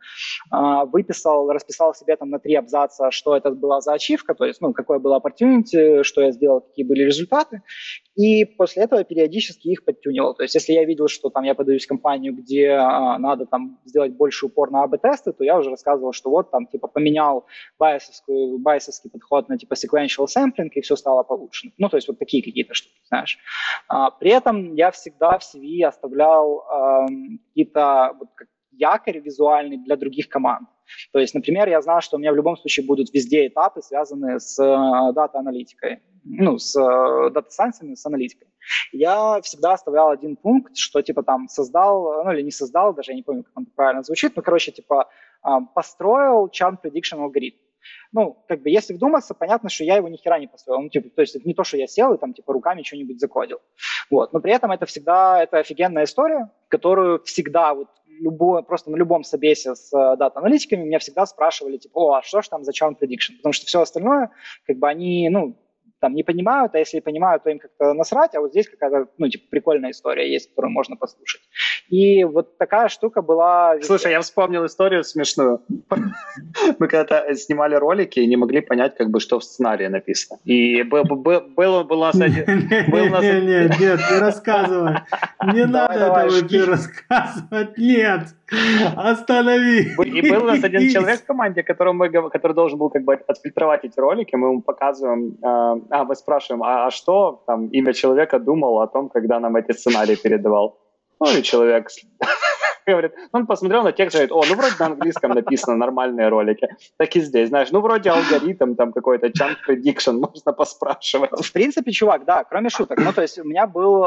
выписал, расписал себе там на 3 абзаца, что это была за ачивка, то есть, ну, какое было opportunity, что я сделал, какие были результаты, и после этого периодически их подтюнивал. То есть, если я видел, что там я подаюсь в компанию, где надо там сделать больше упор на АБ-тесты, то я уже рассказывал, что вот там, типа, поменял байесовский подход на, типа, sequential sampling, и все стало получше. Ну, то есть, вот такие какие-то штуки, знаешь. При этом я всегда в CV оставлял какие-то, вот, якорь визуальный для других команд. То есть, например, я знал, что у меня в любом случае будут везде этапы, связанные с дата-аналитикой, ну, с дата-сайенсами, с аналитикой. Я всегда оставлял 1 пункт, что, типа, там, создал, ну, или не создал, даже я не помню, как он правильно звучит, но, короче, типа, построил Chant Prediction Algorithm. Ну, как бы, если вдуматься, понятно, что я его ни хера не построил. Ну, типа, то есть это не то, что я сел и там, типа, руками что-нибудь закодил. Вот. Но при этом это всегда, это офигенная история, которую всегда, вот, просто на любом собесе с дата-аналитиками меня всегда спрашивали, типа, о, а что ж там за Challenge Prediction? Потому что все остальное, как бы, они, ну, там, не понимают, а если и понимают, то им как-то насрать, а вот здесь какая-то, ну, типа, прикольная история есть, которую можно послушать. И вот такая штука была... Слушай, я вспомнил историю смешную. Мы когда-то снимали ролики и не могли понять, как бы, что в сценарии написано. И был у нас... Нет, не рассказывай. Не надо этого рассказывать. Нет. Останови! И был у нас 1 человек в команде, который должен был как бы отфильтровать эти ролики, мы ему показываем, мы спрашиваем, а что там имя человека думал о том, когда нам эти сценарии передавал? Ну и человек говорит, он посмотрел на текст, говорит, о, ну вроде на английском написано нормальные ролики, так и здесь, знаешь, ну вроде алгоритм, там какой-то chunk prediction, можно поспрашивать. В принципе, чувак, да, кроме шуток, ну то есть у меня был,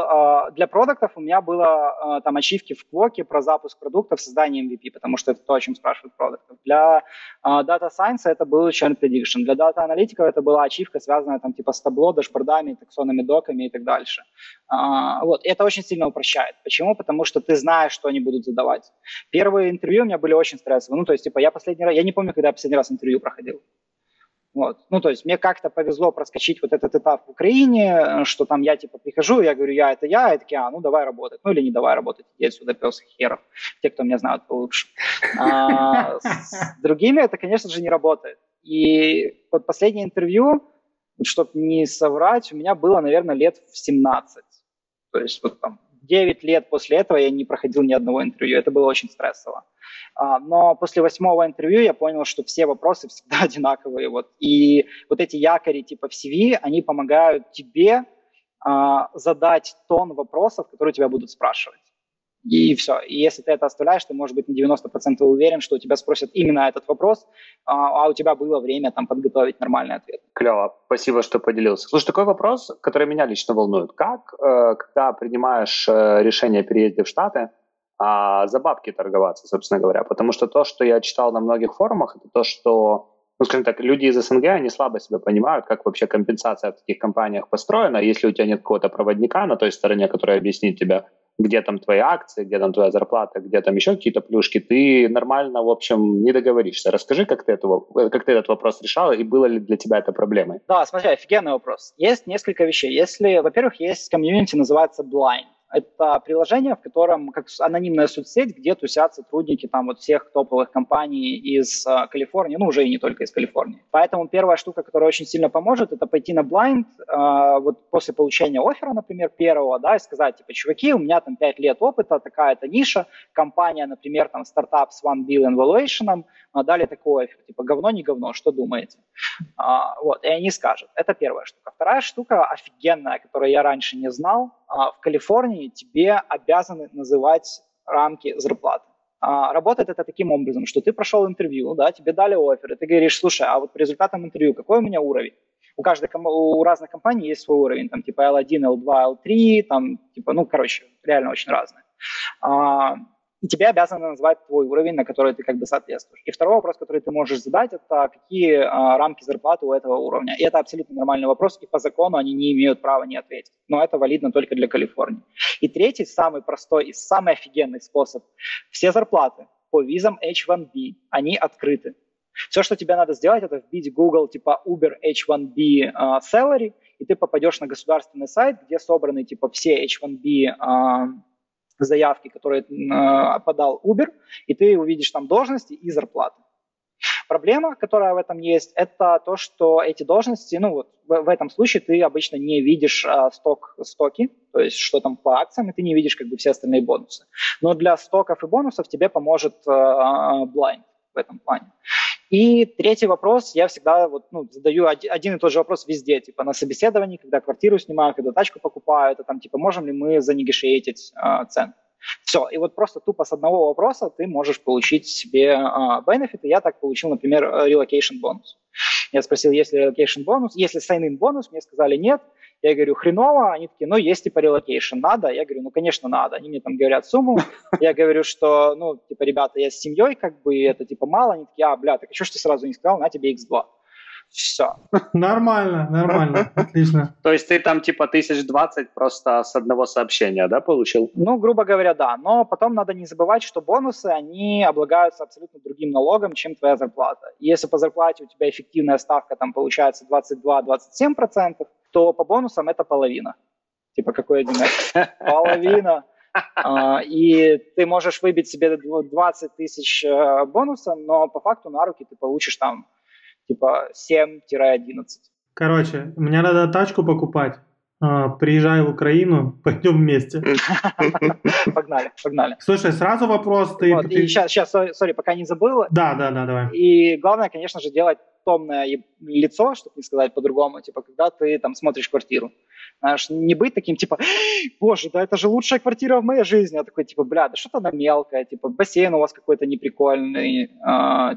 для продуктов у меня было там ачивки в Quokka про запуск продуктов, создание MVP, потому что это то, о чем спрашивают продуктов. Для Data Science это был chunk prediction, для Data Analytics это была ачивка, связанная там типа с табло, дашбордами, таксонами, доками и так дальше. Вот, и это очень сильно упрощает. Почему? Потому что ты знаешь, что они будут задавать. Первые интервью у меня были очень стрессовые. Ну, то есть, типа, я не помню, когда я последний раз интервью проходил. Вот. Ну, то есть, мне как-то повезло проскочить вот этот этап в Украине, что там я, типа, прихожу, я говорю, я, и такие, ну, давай работать. Ну, или не давай работать, иди отсюда, пёс херов. Те, кто меня знают, получше. С другими это, конечно же, не работает. И вот последнее интервью, чтобы не соврать, у меня было, наверное, лет в 17. То есть вот там 9 лет после этого я не проходил ни одного интервью. Это было очень стрессово. Но после 8-го интервью я понял, что все вопросы всегда одинаковые. Вот. И вот эти якори типа в CV, они помогают тебе задать тон вопросов, которые тебя будут спрашивать. И все. И если ты это оставляешь, ты, может быть, на 90% уверен, что у тебя спросят именно этот вопрос, а у тебя было время там подготовить нормальный ответ. Клево. Спасибо, что поделился. Слушай, такой вопрос, который меня лично волнует. Как, когда принимаешь решение о переезде в Штаты, за бабки торговаться, собственно говоря? Потому что то, что я читал на многих форумах, это то, что, ну, скажем так, люди из СНГ, они слабо себя понимают, как вообще компенсация в таких компаниях построена. Если у тебя нет какого-то проводника на той стороне, который объяснит тебе, где там твои акции, где там твоя зарплата, где там еще какие-то плюшки, ты нормально, в общем, не договоришься. Расскажи, как ты этот вопрос решала, и было ли для тебя это проблемой? Да, смотри, офигенный вопрос. Есть несколько вещей. Если, во-первых, есть комьюнити, называется Blind. Это приложение, в котором как анонимная соцсеть, где тусят сотрудники там вот всех топовых компаний из Калифорнии, ну уже и не только из Калифорнии. Поэтому первая штука, которая очень сильно поможет, это пойти на Blind вот после получения оффера, например, первого, да, и сказать, типа, чуваки, у меня там 5 лет опыта, такая-то ниша, компания, например, там стартап с 1 billion valuation, дали такой оффер, типа, говно, не говно, что думаете? Вот, и они скажут. Это первая штука. Вторая штука офигенная, которую я раньше не знал, в Калифорнии тебе обязаны называть рамки зарплаты. Работает это таким образом, что ты прошел интервью, да, тебе дали оффер, и ты говоришь, слушай, а вот по результатам интервью какой у меня уровень? У каждой, у разных компаний есть свой уровень, там типа L1, L2, L3, там типа, ну, короче, реально очень разные. И тебе обязаны назвать твой уровень, на который ты как бы соответствуешь. И второй вопрос, который ты можешь задать, это какие рамки зарплаты у этого уровня. И это абсолютно нормальный вопрос, и по закону они не имеют права не ответить. Но это валидно только для Калифорнии. И третий, самый простой и самый офигенный способ. Все зарплаты по визам H1B, они открыты. Все, что тебе надо сделать, это вбить Google типа Uber H1B salary, и ты попадешь на государственный сайт, где собраны типа все H1B заявки, которые подал Uber, и ты увидишь там должности и зарплаты. Проблема, которая в этом есть, это то, что эти должности, ну вот в этом случае ты обычно не видишь стоки, то есть что там по акциям, и ты не видишь как бы все остальные бонусы. Но для стоков и бонусов тебе поможет Blind в этом плане. И третий вопрос, я всегда вот, ну, задаю один и тот же вопрос везде, типа на собеседовании, когда квартиру снимаю, когда тачку покупаю, это там типа можем ли мы занегошиетить цену. Все, и вот просто тупо с одного вопроса ты можешь получить себе бенефиты. Я так получил, например, relocation бонус. Я спросил, есть ли relocation бонус, есть ли sign-in бонус, мне сказали нет. Я говорю, хреново, они такие, ну, есть типа relocation, надо? Я говорю, ну, конечно, надо. Они мне там говорят сумму, я говорю, что, ну, типа, ребята, я с семьей, как бы, это, типа, мало. Они такие, так а что ж ты сразу не сказал, на тебе X2. Все. Нормально, отлично. То есть ты там, типа, 1020 просто с одного сообщения, да, получил? Ну, грубо говоря, да. Но потом надо не забывать, что бонусы, они облагаются абсолютно другим налогом, чем твоя зарплата. Если по зарплате у тебя эффективная ставка, там, получается 22-27%, то по бонусам это половина. Типа, какой один? Половина. И ты можешь выбить себе 20 тысяч бонуса, но по факту на руки ты получишь там типа 7-11. Короче, мне надо тачку покупать. Приезжай в Украину, пойдем вместе. Погнали. Слушай, сразу вопрос. Сейчас, пока не забыл. Да, давай. И главное, конечно же, делать томное лицо, чтобы не сказать по-другому, типа, когда ты там смотришь квартиру. Знаешь, не быть таким, типа, боже, да это же лучшая квартира в моей жизни. А такой, типа, бля, да что-то она мелкая, типа, бассейн у вас какой-то неприкольный.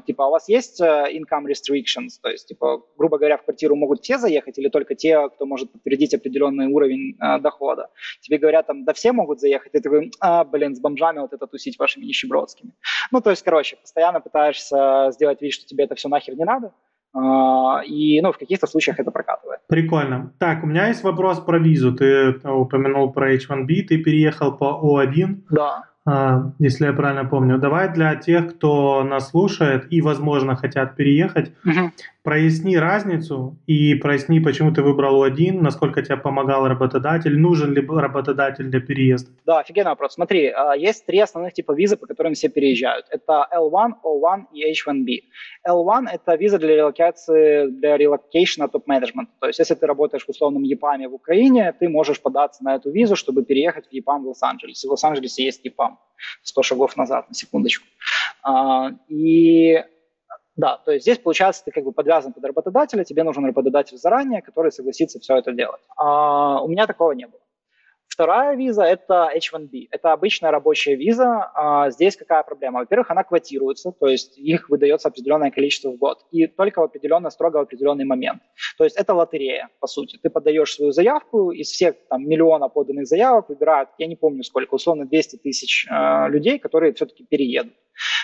Типа, у вас есть income restrictions? То есть, типа, грубо говоря, в квартиру могут все заехать или только те, кто может подтвердить определенный уровень дохода? Тебе говорят, там, да все могут заехать. И ты такой, с бомжами вот это тусить вашими нищебродскими. Ну, то есть, короче, постоянно пытаешься сделать вид, что тебе это все нахер не надо. И, ну, в каких-то случаях это прокатывает. Прикольно. Так, у меня есть вопрос про визу. Ты упомянул про H1B, ты переехал по O1, да, если я правильно помню. Давай для тех, кто нас слушает и, возможно, хотят переехать, проясни разницу и проясни, почему ты выбрал один, насколько тебе помогал работодатель, нужен ли был работодатель для переезда. Да, офигенный вопрос. Смотри, есть три основных типа визы, по которым все переезжают. Это L1, O1 и H1B. L1 – это виза для релокации, для relocation топ-менеджмента. То есть, если ты работаешь в условном ЕПАМе в Украине, ты можешь податься на эту визу, чтобы переехать в ЕПАМ в Лос-Анджелес. В Лос-Анджелесе есть ЕПАМ. 100 шагов назад, на секундочку. И... Да, то есть здесь, получается, ты как бы подвязан под работодателя, тебе нужен работодатель заранее, который согласится все это делать. А у меня такого не было. Вторая виза – это H1B. Это обычная рабочая виза. А здесь какая проблема? Во-первых, она квотируется, то есть их выдается определенное количество в год. И только в определенный, строго в определенный момент. То есть это лотерея, по сути. Ты подаешь свою заявку, из всех там, миллиона поданных заявок выбирают, я не помню сколько, условно 200 тысяч людей, которые все-таки переедут.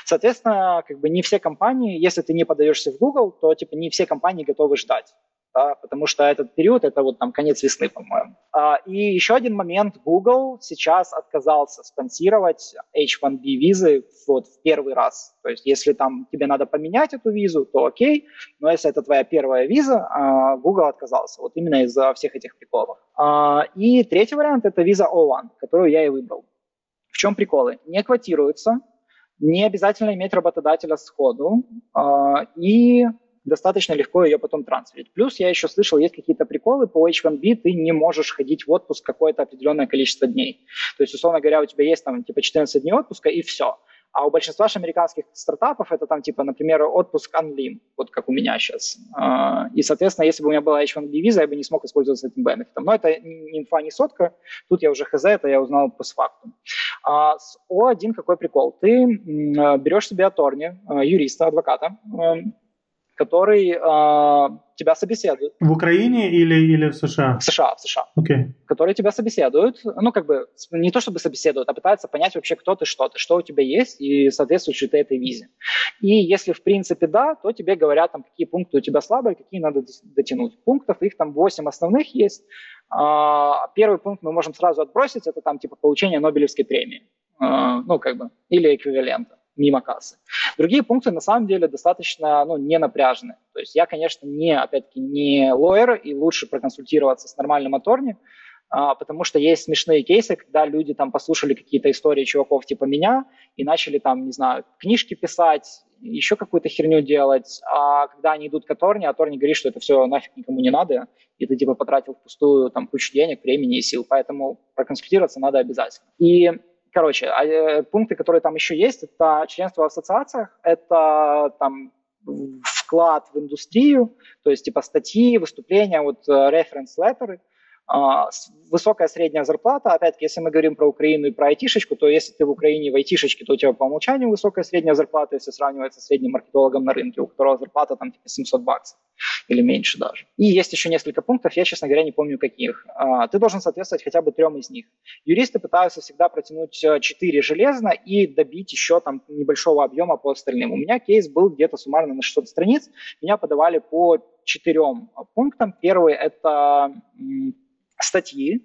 Соответственно, как бы не все компании, если ты не подаешься в Google, то типа не все компании готовы ждать, да, потому что этот период, это вот там конец весны, по-моему. И еще один момент, Google сейчас отказался спонсировать H1B визы вот в первый раз. То есть если там тебе надо поменять эту визу, то окей, но если это твоя первая виза, Google отказался, вот именно из-за всех этих приколов. И третий вариант, это виза O1, которую я и выбрал. В чем приколы? Не квотируются. Не обязательно иметь работодателя сходу, и достаточно легко ее потом трансферить. Плюс я еще слышал, есть какие-то приколы, по H1B ты не можешь ходить в отпуск какое-то определенное количество дней. То есть, условно говоря, у тебя есть там типа 14 дней отпуска и все. А у большинства же американских стартапов это там типа, например, отпуск unlim, вот как у меня сейчас. И, соответственно, если бы у меня была H1B виза, я бы не смог воспользоваться этим бенефитом. Но это не инфа, не сотка. Тут я уже хз, это я узнал постфактум. А с O1 какой прикол? Ты берешь себе attorney, юриста, адвоката, который тебя собеседует. В Украине или в США? В США, в США. Okay. Которые тебя собеседуют, ну как бы не то чтобы собеседуют, а пытаются понять вообще кто ты, что у тебя есть и соответствуешь ли ты этой визе. И если в принципе да, то тебе говорят там какие пункты у тебя слабые, какие надо дотянуть. Пунктов их там 8 основных есть. Первый пункт мы можем сразу отбросить, это там типа получение Нобелевской премии, ну как бы, или эквивалента. Мимо кассы. Другие пункты, на самом деле, достаточно не напряжены. То есть я, конечно, не лоер, и лучше проконсультироваться с нормальным attorney, потому что есть смешные кейсы, когда люди там послушали какие-то истории чуваков типа меня и начали там, не знаю, книжки писать, еще какую-то херню делать, а когда они идут к attorney, attorney говорит, что это все нафиг никому не надо, и ты типа потратил впустую там кучу денег, времени и сил, поэтому проконсультироваться надо обязательно. И короче, пункты, которые там еще есть, это членство в ассоциациях, это там вклад в индустрию, то есть типа статьи, выступления, вот reference letters, высокая средняя зарплата. Опять-таки, если мы говорим про Украину и про айтишечку, то если ты в Украине в айтишечке, то у тебя по умолчанию высокая средняя зарплата, если сравнивать со средним маркетологом на рынке, у которого зарплата там типа $700 или меньше даже. И есть еще несколько пунктов, я, честно говоря, не помню каких. Ты должен соответствовать хотя бы 3 из них. Юристы пытаются всегда протянуть 4 железно и добить еще там небольшого объема по остальным. У меня кейс был где-то суммарно на 600 страниц, меня подавали по 4 пунктам. Первый – это статьи.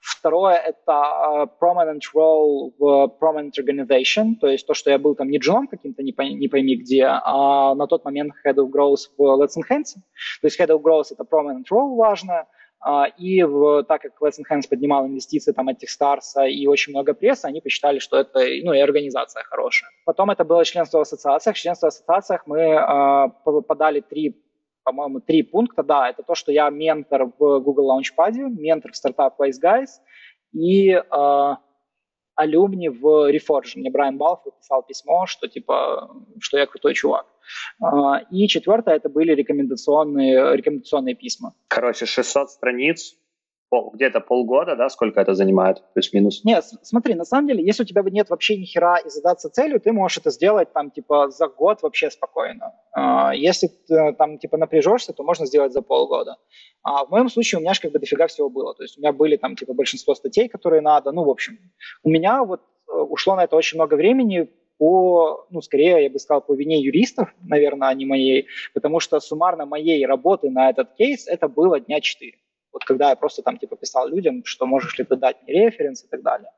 Второе – это prominent role в prominent organization, то есть то, что я был там не джуном каким-то, не пойми где, а на тот момент head of growth в Let's Enhance. То есть head of growth – это prominent role важно, и так как Let's Enhance поднимал инвестиции там, от Techstars и очень много прессы, они посчитали, что это и организация хорошая. Потом это было членство в ассоциациях. В членство в ассоциациях мы подали 3 пункта, да, это то, что я ментор в Google Launchpad, ментор в стартап Wise Guys и алюмни в Reforge. Мне Брайан Балфур писал письмо, что типа, что я крутой чувак. И 4-е, это были рекомендационные письма. Короче, 600 страниц. Где-то полгода, да, сколько это занимает, плюс-минус? Нет, смотри, на самом деле, если у тебя нет вообще ни хера и задаться целью, ты можешь это сделать там типа за год вообще спокойно. Если ты там типа напряжешься, то можно сделать за полгода. А в моем случае у меня же как бы дофига всего было. То есть у меня были там типа большинство статей, которые надо, в общем. У меня вот ушло на это очень много времени, скорее, я бы сказал, по вине юристов, наверное, а не моей, потому что суммарно моей работы на этот кейс это было дня 4. Вот когда я просто там типа писал людям, что можешь ли ты дать мне референс и так далее.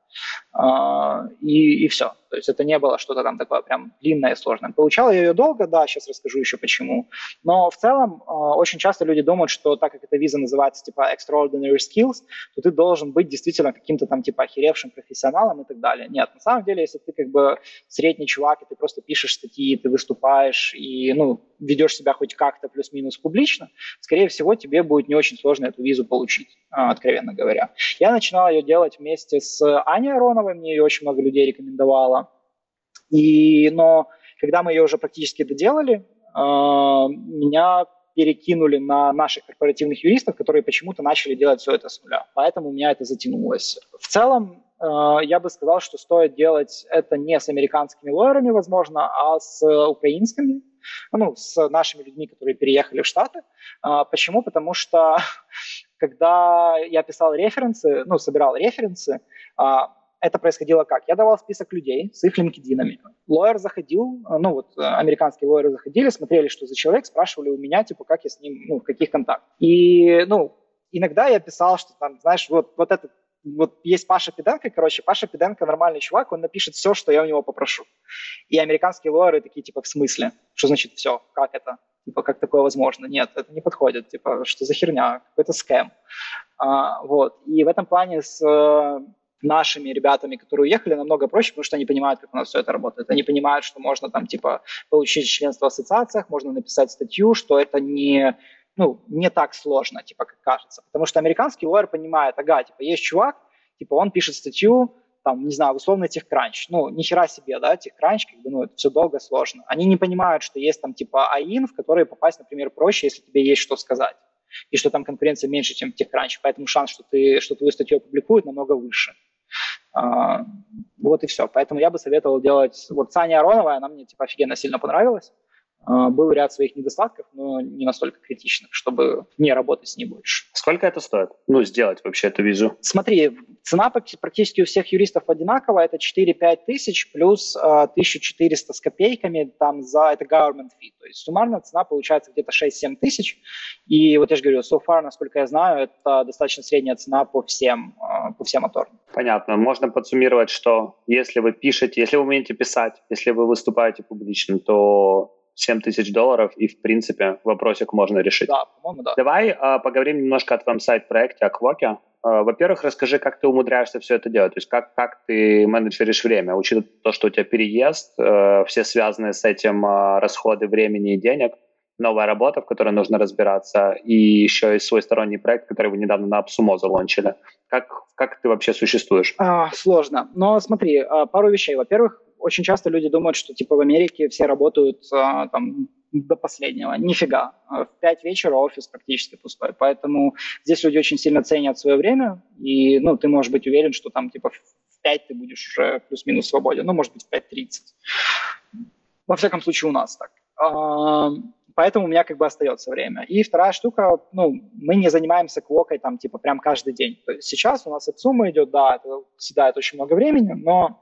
и все. То есть это не было что-то там такое прям длинное и сложное. Получал я ее долго, да, сейчас расскажу еще почему. Но в целом очень часто люди думают, что так как эта виза называется типа Extraordinary Skills, то ты должен быть действительно каким-то там типа охеревшим профессионалом и так далее. Нет, на самом деле, если ты как бы средний чувак, и ты просто пишешь статьи, ты выступаешь и, ну, ведешь себя хоть как-то плюс-минус публично, скорее всего, тебе будет не очень сложно эту визу получить, откровенно говоря. Я начинал ее делать вместе с Аней Ароновой, мне ее очень много людей рекомендовало. Но когда мы ее уже практически доделали, меня перекинули на наших корпоративных юристов, которые почему-то начали делать все это с нуля. Поэтому у меня это затянулось. В целом, я бы сказал, что стоит делать это не с американскими лойерами, возможно, а с украинскими, ну, с нашими людьми, которые переехали в Штаты. Почему? Потому что, когда я писал референсы, ну, собирал референсы, это происходило как? Я давал список людей с их LinkedIn-ами. Лойер заходил, ну вот американские лойеры заходили, смотрели, что за человек, спрашивали у меня, типа, как я с ним, ну, в каких контактах. И, ну, иногда я писал, что там, знаешь, вот есть Паша Педенко, короче, Паша Педенко нормальный чувак, он напишет все, что я у него попрошу. И американские лойеры такие, типа, в смысле? Что значит все? Как это? Типа, как такое возможно? Нет, это не подходит. Типа, что за херня? Какой-то скэм. Вот. И в этом плане с нашими ребятами, которые уехали, намного проще, потому что они понимают, как у нас все это работает. Они понимают, что можно там, типа, получить членство в ассоциациях, можно написать статью, что это не, ну, не так сложно, типа, как кажется. Потому что американский лойер понимает, ага, типа, есть чувак, типа, он пишет статью, там, не знаю, условно TechCrunch. Ну, ни хера себе, да, TechCrunch, как бы, ну, это все долго, сложно. Они не понимают, что есть там, типа, АИН, в который попасть, например, проще, если тебе есть что сказать. И что там конкуренция меньше, чем в TechCrunch, поэтому шанс, что твою статью опубликуют, намного выше. Вот и все. Поэтому я бы советовал делать... Вот с Аней Ароновой, она мне типа офигенно сильно понравилась. Был ряд своих недостатков, но не настолько критичных, чтобы не работать с ней больше. Сколько это стоит? Ну, сделать вообще эту визу? Смотри, цена практически у всех юристов одинакова. Это 4-5 тысяч плюс 1400 с копейками там за это government fee. То есть суммарно цена получается где-то 6-7 тысяч. И вот я же говорю, so far, насколько я знаю, это достаточно средняя цена по всем отторгам. Понятно. Можно подсуммировать, что если вы пишете, если вы умеете писать, если вы выступаете публично, то... $7,000, и, в принципе, вопросик можно решить. Да, по-моему, да. Давай поговорим немножко о твоем сайт-проекте, о Quokka. Во-первых, расскажи, как ты умудряешься все это делать, то есть как ты менеджеришь время, учитывая то, что у тебя переезд, все связанные с этим расходы времени и денег, новая работа, в которой нужно разбираться, и еще и свой сторонний проект, который вы недавно на Appsummo залончили. Как ты вообще существуешь? Сложно, но смотри, пару вещей. Во-первых, очень часто люди думают, что типа в Америке все работают там до последнего. Нифига. В 5 вечера офис практически пустой. Поэтому здесь люди очень сильно ценят свое время, и, ну, ты можешь быть уверен, что там типа в 5 ты будешь уже плюс-минус свободен. Ну, может быть, в 5:30. Во всяком случае, у нас так. Поэтому у меня как бы остается время. И вторая штука, ну, мы не занимаемся Quokkой там типа прям каждый день. То есть сейчас у нас Appsummo идет, да, это съедает очень много времени, но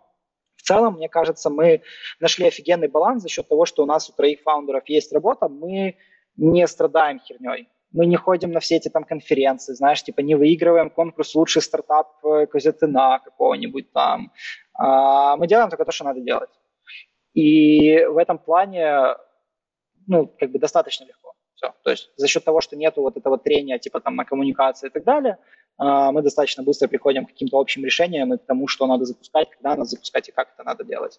в целом, мне кажется, мы нашли офигенный баланс за счет того, что у нас у троих фаундеров есть работа, мы не страдаем херней. Мы не ходим на все эти там конференции, знаешь, типа не выигрываем конкурс «Лучший стартап Козятина» какого-нибудь там. Мы делаем только то, что надо делать. И в этом плане, ну, как бы достаточно легко. Все. То есть за счет того, что нету вот этого трения типа там на коммуникации и так далее, мы достаточно быстро приходим к каким-то общим решениям и к тому, что надо запускать, когда надо запускать и как это надо делать.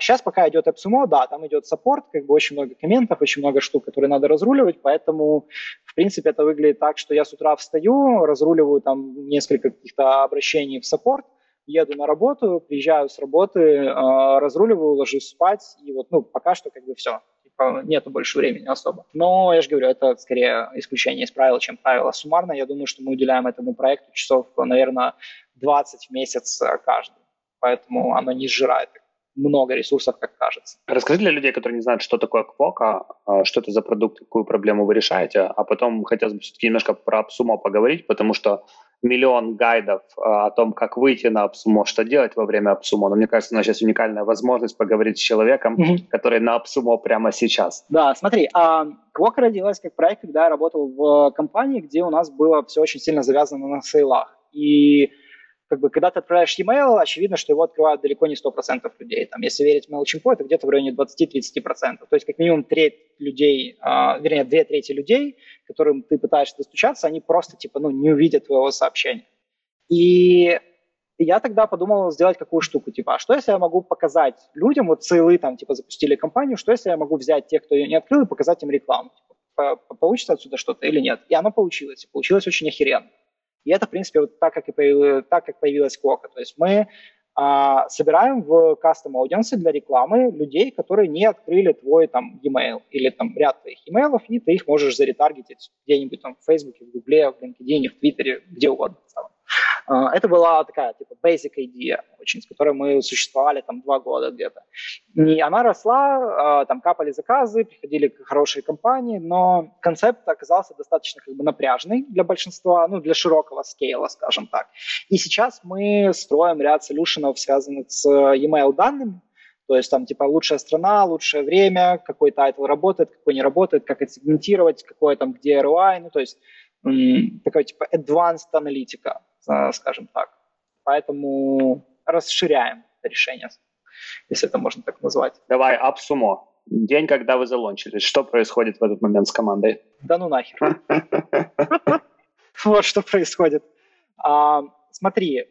Сейчас пока идет Appsummo, да, там идет саппорт, как бы очень много комментов, очень много штук, которые надо разруливать, поэтому, в принципе, это выглядит так, что я с утра встаю, разруливаю там несколько каких-то обращений в саппорт, еду на работу, приезжаю с работы, разруливаю, ложусь спать, и вот, ну, пока что как бы все. Нету больше времени особо. Но, я же говорю, это скорее исключение из правил, чем правило. Суммарно, я думаю, что мы уделяем этому проекту часов, наверное, 20 в месяц каждый. Поэтому оно не сжирает много ресурсов, как кажется. Расскажи для людей, которые не знают, что такое Quokka, что это за продукт, какую проблему вы решаете, а потом хотелось бы все-таки немножко про Appsummo поговорить, потому что миллион гайдов о том, как выйти на Appsummo, что делать во время Appsummo. Но мне кажется, у нас сейчас уникальная возможность поговорить с человеком, который на Appsummo прямо сейчас. Да, смотри, Quokka родилась как проект, когда я работал в компании, где у нас было все очень сильно завязано на сейлах. И как бы, когда ты отправляешь e-mail, очевидно, что его открывают далеко не 100% людей. Там, если верить MailChimp, это где-то в районе 20-30%. То есть как минимум две трети людей, которым ты пытаешься достучаться, они просто типа, не увидят твоего сообщения. И я тогда подумал сделать какую штуку, типа, а что если я могу показать людям, вот целые там, типа, запустили компанию, что если я могу взять тех, кто ее не открыл, и показать им рекламу? Типа, получится отсюда что-то или нет? И оно получилось, и получилось очень охеренно. И это, в принципе, вот так, как появилась Quokka. То есть мы собираем в кастом-аудиенсы для рекламы людей, которые не открыли твой там e-mail или там ряд твоих e-mail'ов, и ты их можешь заретаргетить где-нибудь там в Фейсбуке, в Гугле, в LinkedIn, в Твиттере, где угодно. Это была такая типа basic idea, очень, с которой мы существовали там 2 года где-то. И она росла, там капали заказы, приходили хорошие компании, но концепт оказался достаточно как бы напряжный для большинства, для широкого скейла, скажем так. И сейчас мы строим ряд солюшенов, связанных с email-данными. То есть там типа лучшая страна, лучшее время, какой тайтл работает, какой не работает, как это сегментировать, какое там где ROI, то есть такой типа advanced аналитика, скажем так. Поэтому расширяем решение, если это можно так назвать. Давай, Appsummo. День, когда вы залончились. Что происходит в этот момент с командой? Да ну нахер. Вот что происходит. Смотри,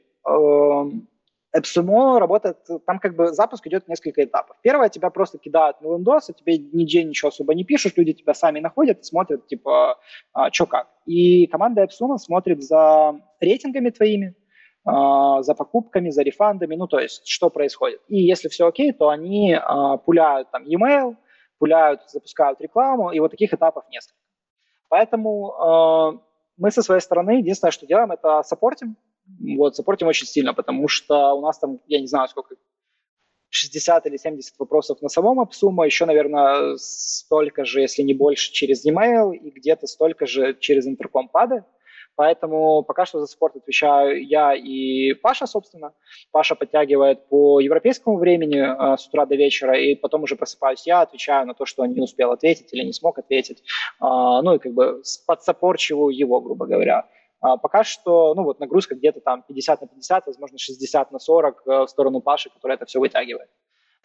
Appsummo работает, там как бы запуск идет в несколько этапов. Первое, тебя просто кидают на Windows, и тебе нигде ничего особо не пишут, люди тебя сами находят, смотрят, типа, что как. И команда Appsummo смотрит за рейтингами твоими, за покупками, за рефандами, то есть, что происходит. И если все окей, то они пуляют там e-mail, пуляют, запускают рекламу, и вот таких этапов несколько. Поэтому мы со своей стороны единственное, что делаем, это саппортим. Саппортим очень сильно, потому что у нас там, я не знаю, сколько, 60 или 70 вопросов на самом Appsummo, еще, наверное, столько же, если не больше, через e-mail и где-то столько же через интеркомпады. Поэтому пока что за саппорт отвечаю я и Паша, собственно. Паша подтягивает по европейскому времени с утра до вечера, и потом уже просыпаюсь я, отвечаю на то, что не успел ответить или не смог ответить. И как бы подсаппорчиваю его, грубо говоря. Пока что, нагрузка где-то там 50/50, возможно, 60/40 в сторону Паши, который это все вытягивает.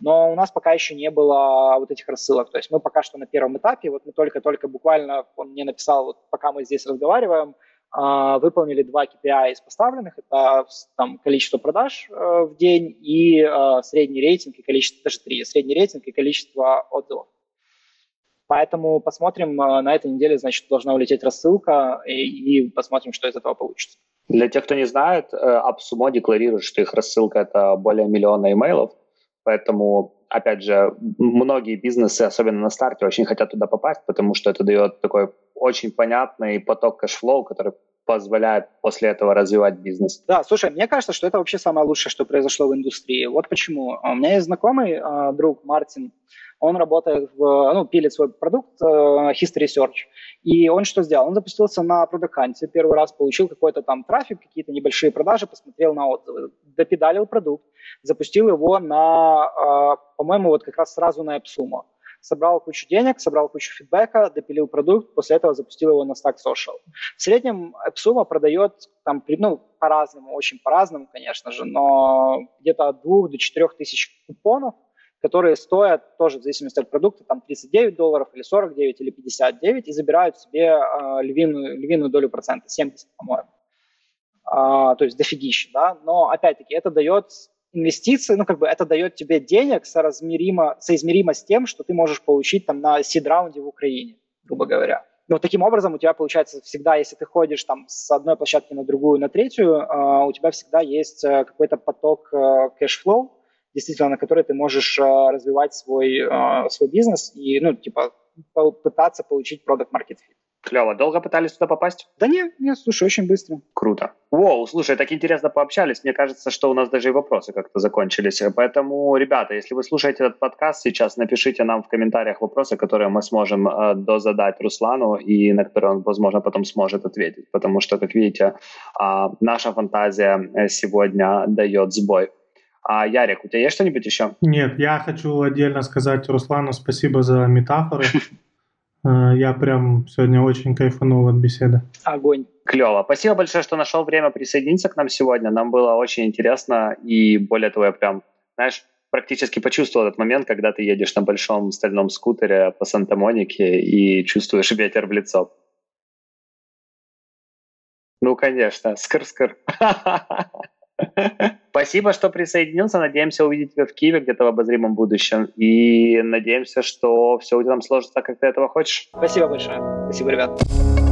Но у нас пока еще не было вот этих рассылок. То есть мы пока что на первом этапе, мы только-только буквально, он мне написал, пока мы здесь разговариваем, выполнили 2 KPI из поставленных, это там количество продаж в день и средний рейтинг, и количество, даже 3, средний рейтинг и количество отзывов. Поэтому посмотрим, на этой неделе, значит, должна улететь рассылка, и посмотрим, что из этого получится. Для тех, кто не знает, Appsummo декларирует, что их рассылка – это более 1 миллиона имейлов, поэтому, опять же, многие бизнесы, особенно на старте, очень хотят туда попасть, потому что это дает такой очень понятный поток кэшфлоу, который позволяет после этого развивать бизнес. Да, слушай, мне кажется, что это вообще самое лучшее, что произошло в индустрии. Вот почему. У меня есть знакомый друг Мартин, он работает, пилит свой продукт HistorySearch, и он что сделал? Он запустился на Product Hunt, первый раз получил какой-то там трафик, какие-то небольшие продажи, посмотрел на отзывы, допедалил продукт, запустил его на, по-моему, как раз сразу на Appsummo. Собрал кучу денег, собрал кучу фидбэка, допилил продукт, после этого запустил его на Stack Social. В среднем Appsummo продает там, по-разному, очень по-разному, конечно же, но где-то от 2 до 4 тысяч купонов, которые стоят тоже в зависимости от продукта там $39 или $49 или $59 и забирают себе львиную долю процента, 70, по-моему. То есть дофигище, да, но опять-таки это дает инвестиции, это дает тебе денег соизмеримо с тем, что ты можешь получить там на сид-раунде в Украине, грубо говоря. Но таким образом у тебя получается всегда, если ты ходишь там с одной площадки на другую, на третью, у тебя всегда есть какой-то поток кэшфлоу, действительно, на который ты можешь развивать свой бизнес и, пытаться получить product market fit. Клево. Долго пытались туда попасть? Да нет, слушай, очень быстро. Круто. Воу, слушай, так интересно пообщались. Мне кажется, что у нас даже и вопросы как-то закончились. Поэтому, ребята, если вы слушаете этот подкаст сейчас, напишите нам в комментариях вопросы, которые мы сможем дозадать Руслану и на которые он, возможно, потом сможет ответить. Потому что, как видите, наша фантазия сегодня дает сбой. Ярик, у тебя есть что-нибудь еще? Нет, я хочу отдельно сказать Руслану спасибо за метафоры. Я прям сегодня очень кайфанул от беседы. Огонь. Клево. Спасибо большое, что нашел время присоединиться к нам сегодня. Нам было очень интересно. И более того, я прям, знаешь, практически почувствовал этот момент, когда ты едешь на большом стальном скутере по Санта-Монике и чувствуешь ветер в лицо. Ну, конечно. Скр-скр. Спасибо, что присоединился. Надеемся увидеть тебя в Киеве где-то в обозримом будущем. И надеемся, что все у тебя там сложится так, как ты этого хочешь. Спасибо большое. Спасибо, ребят.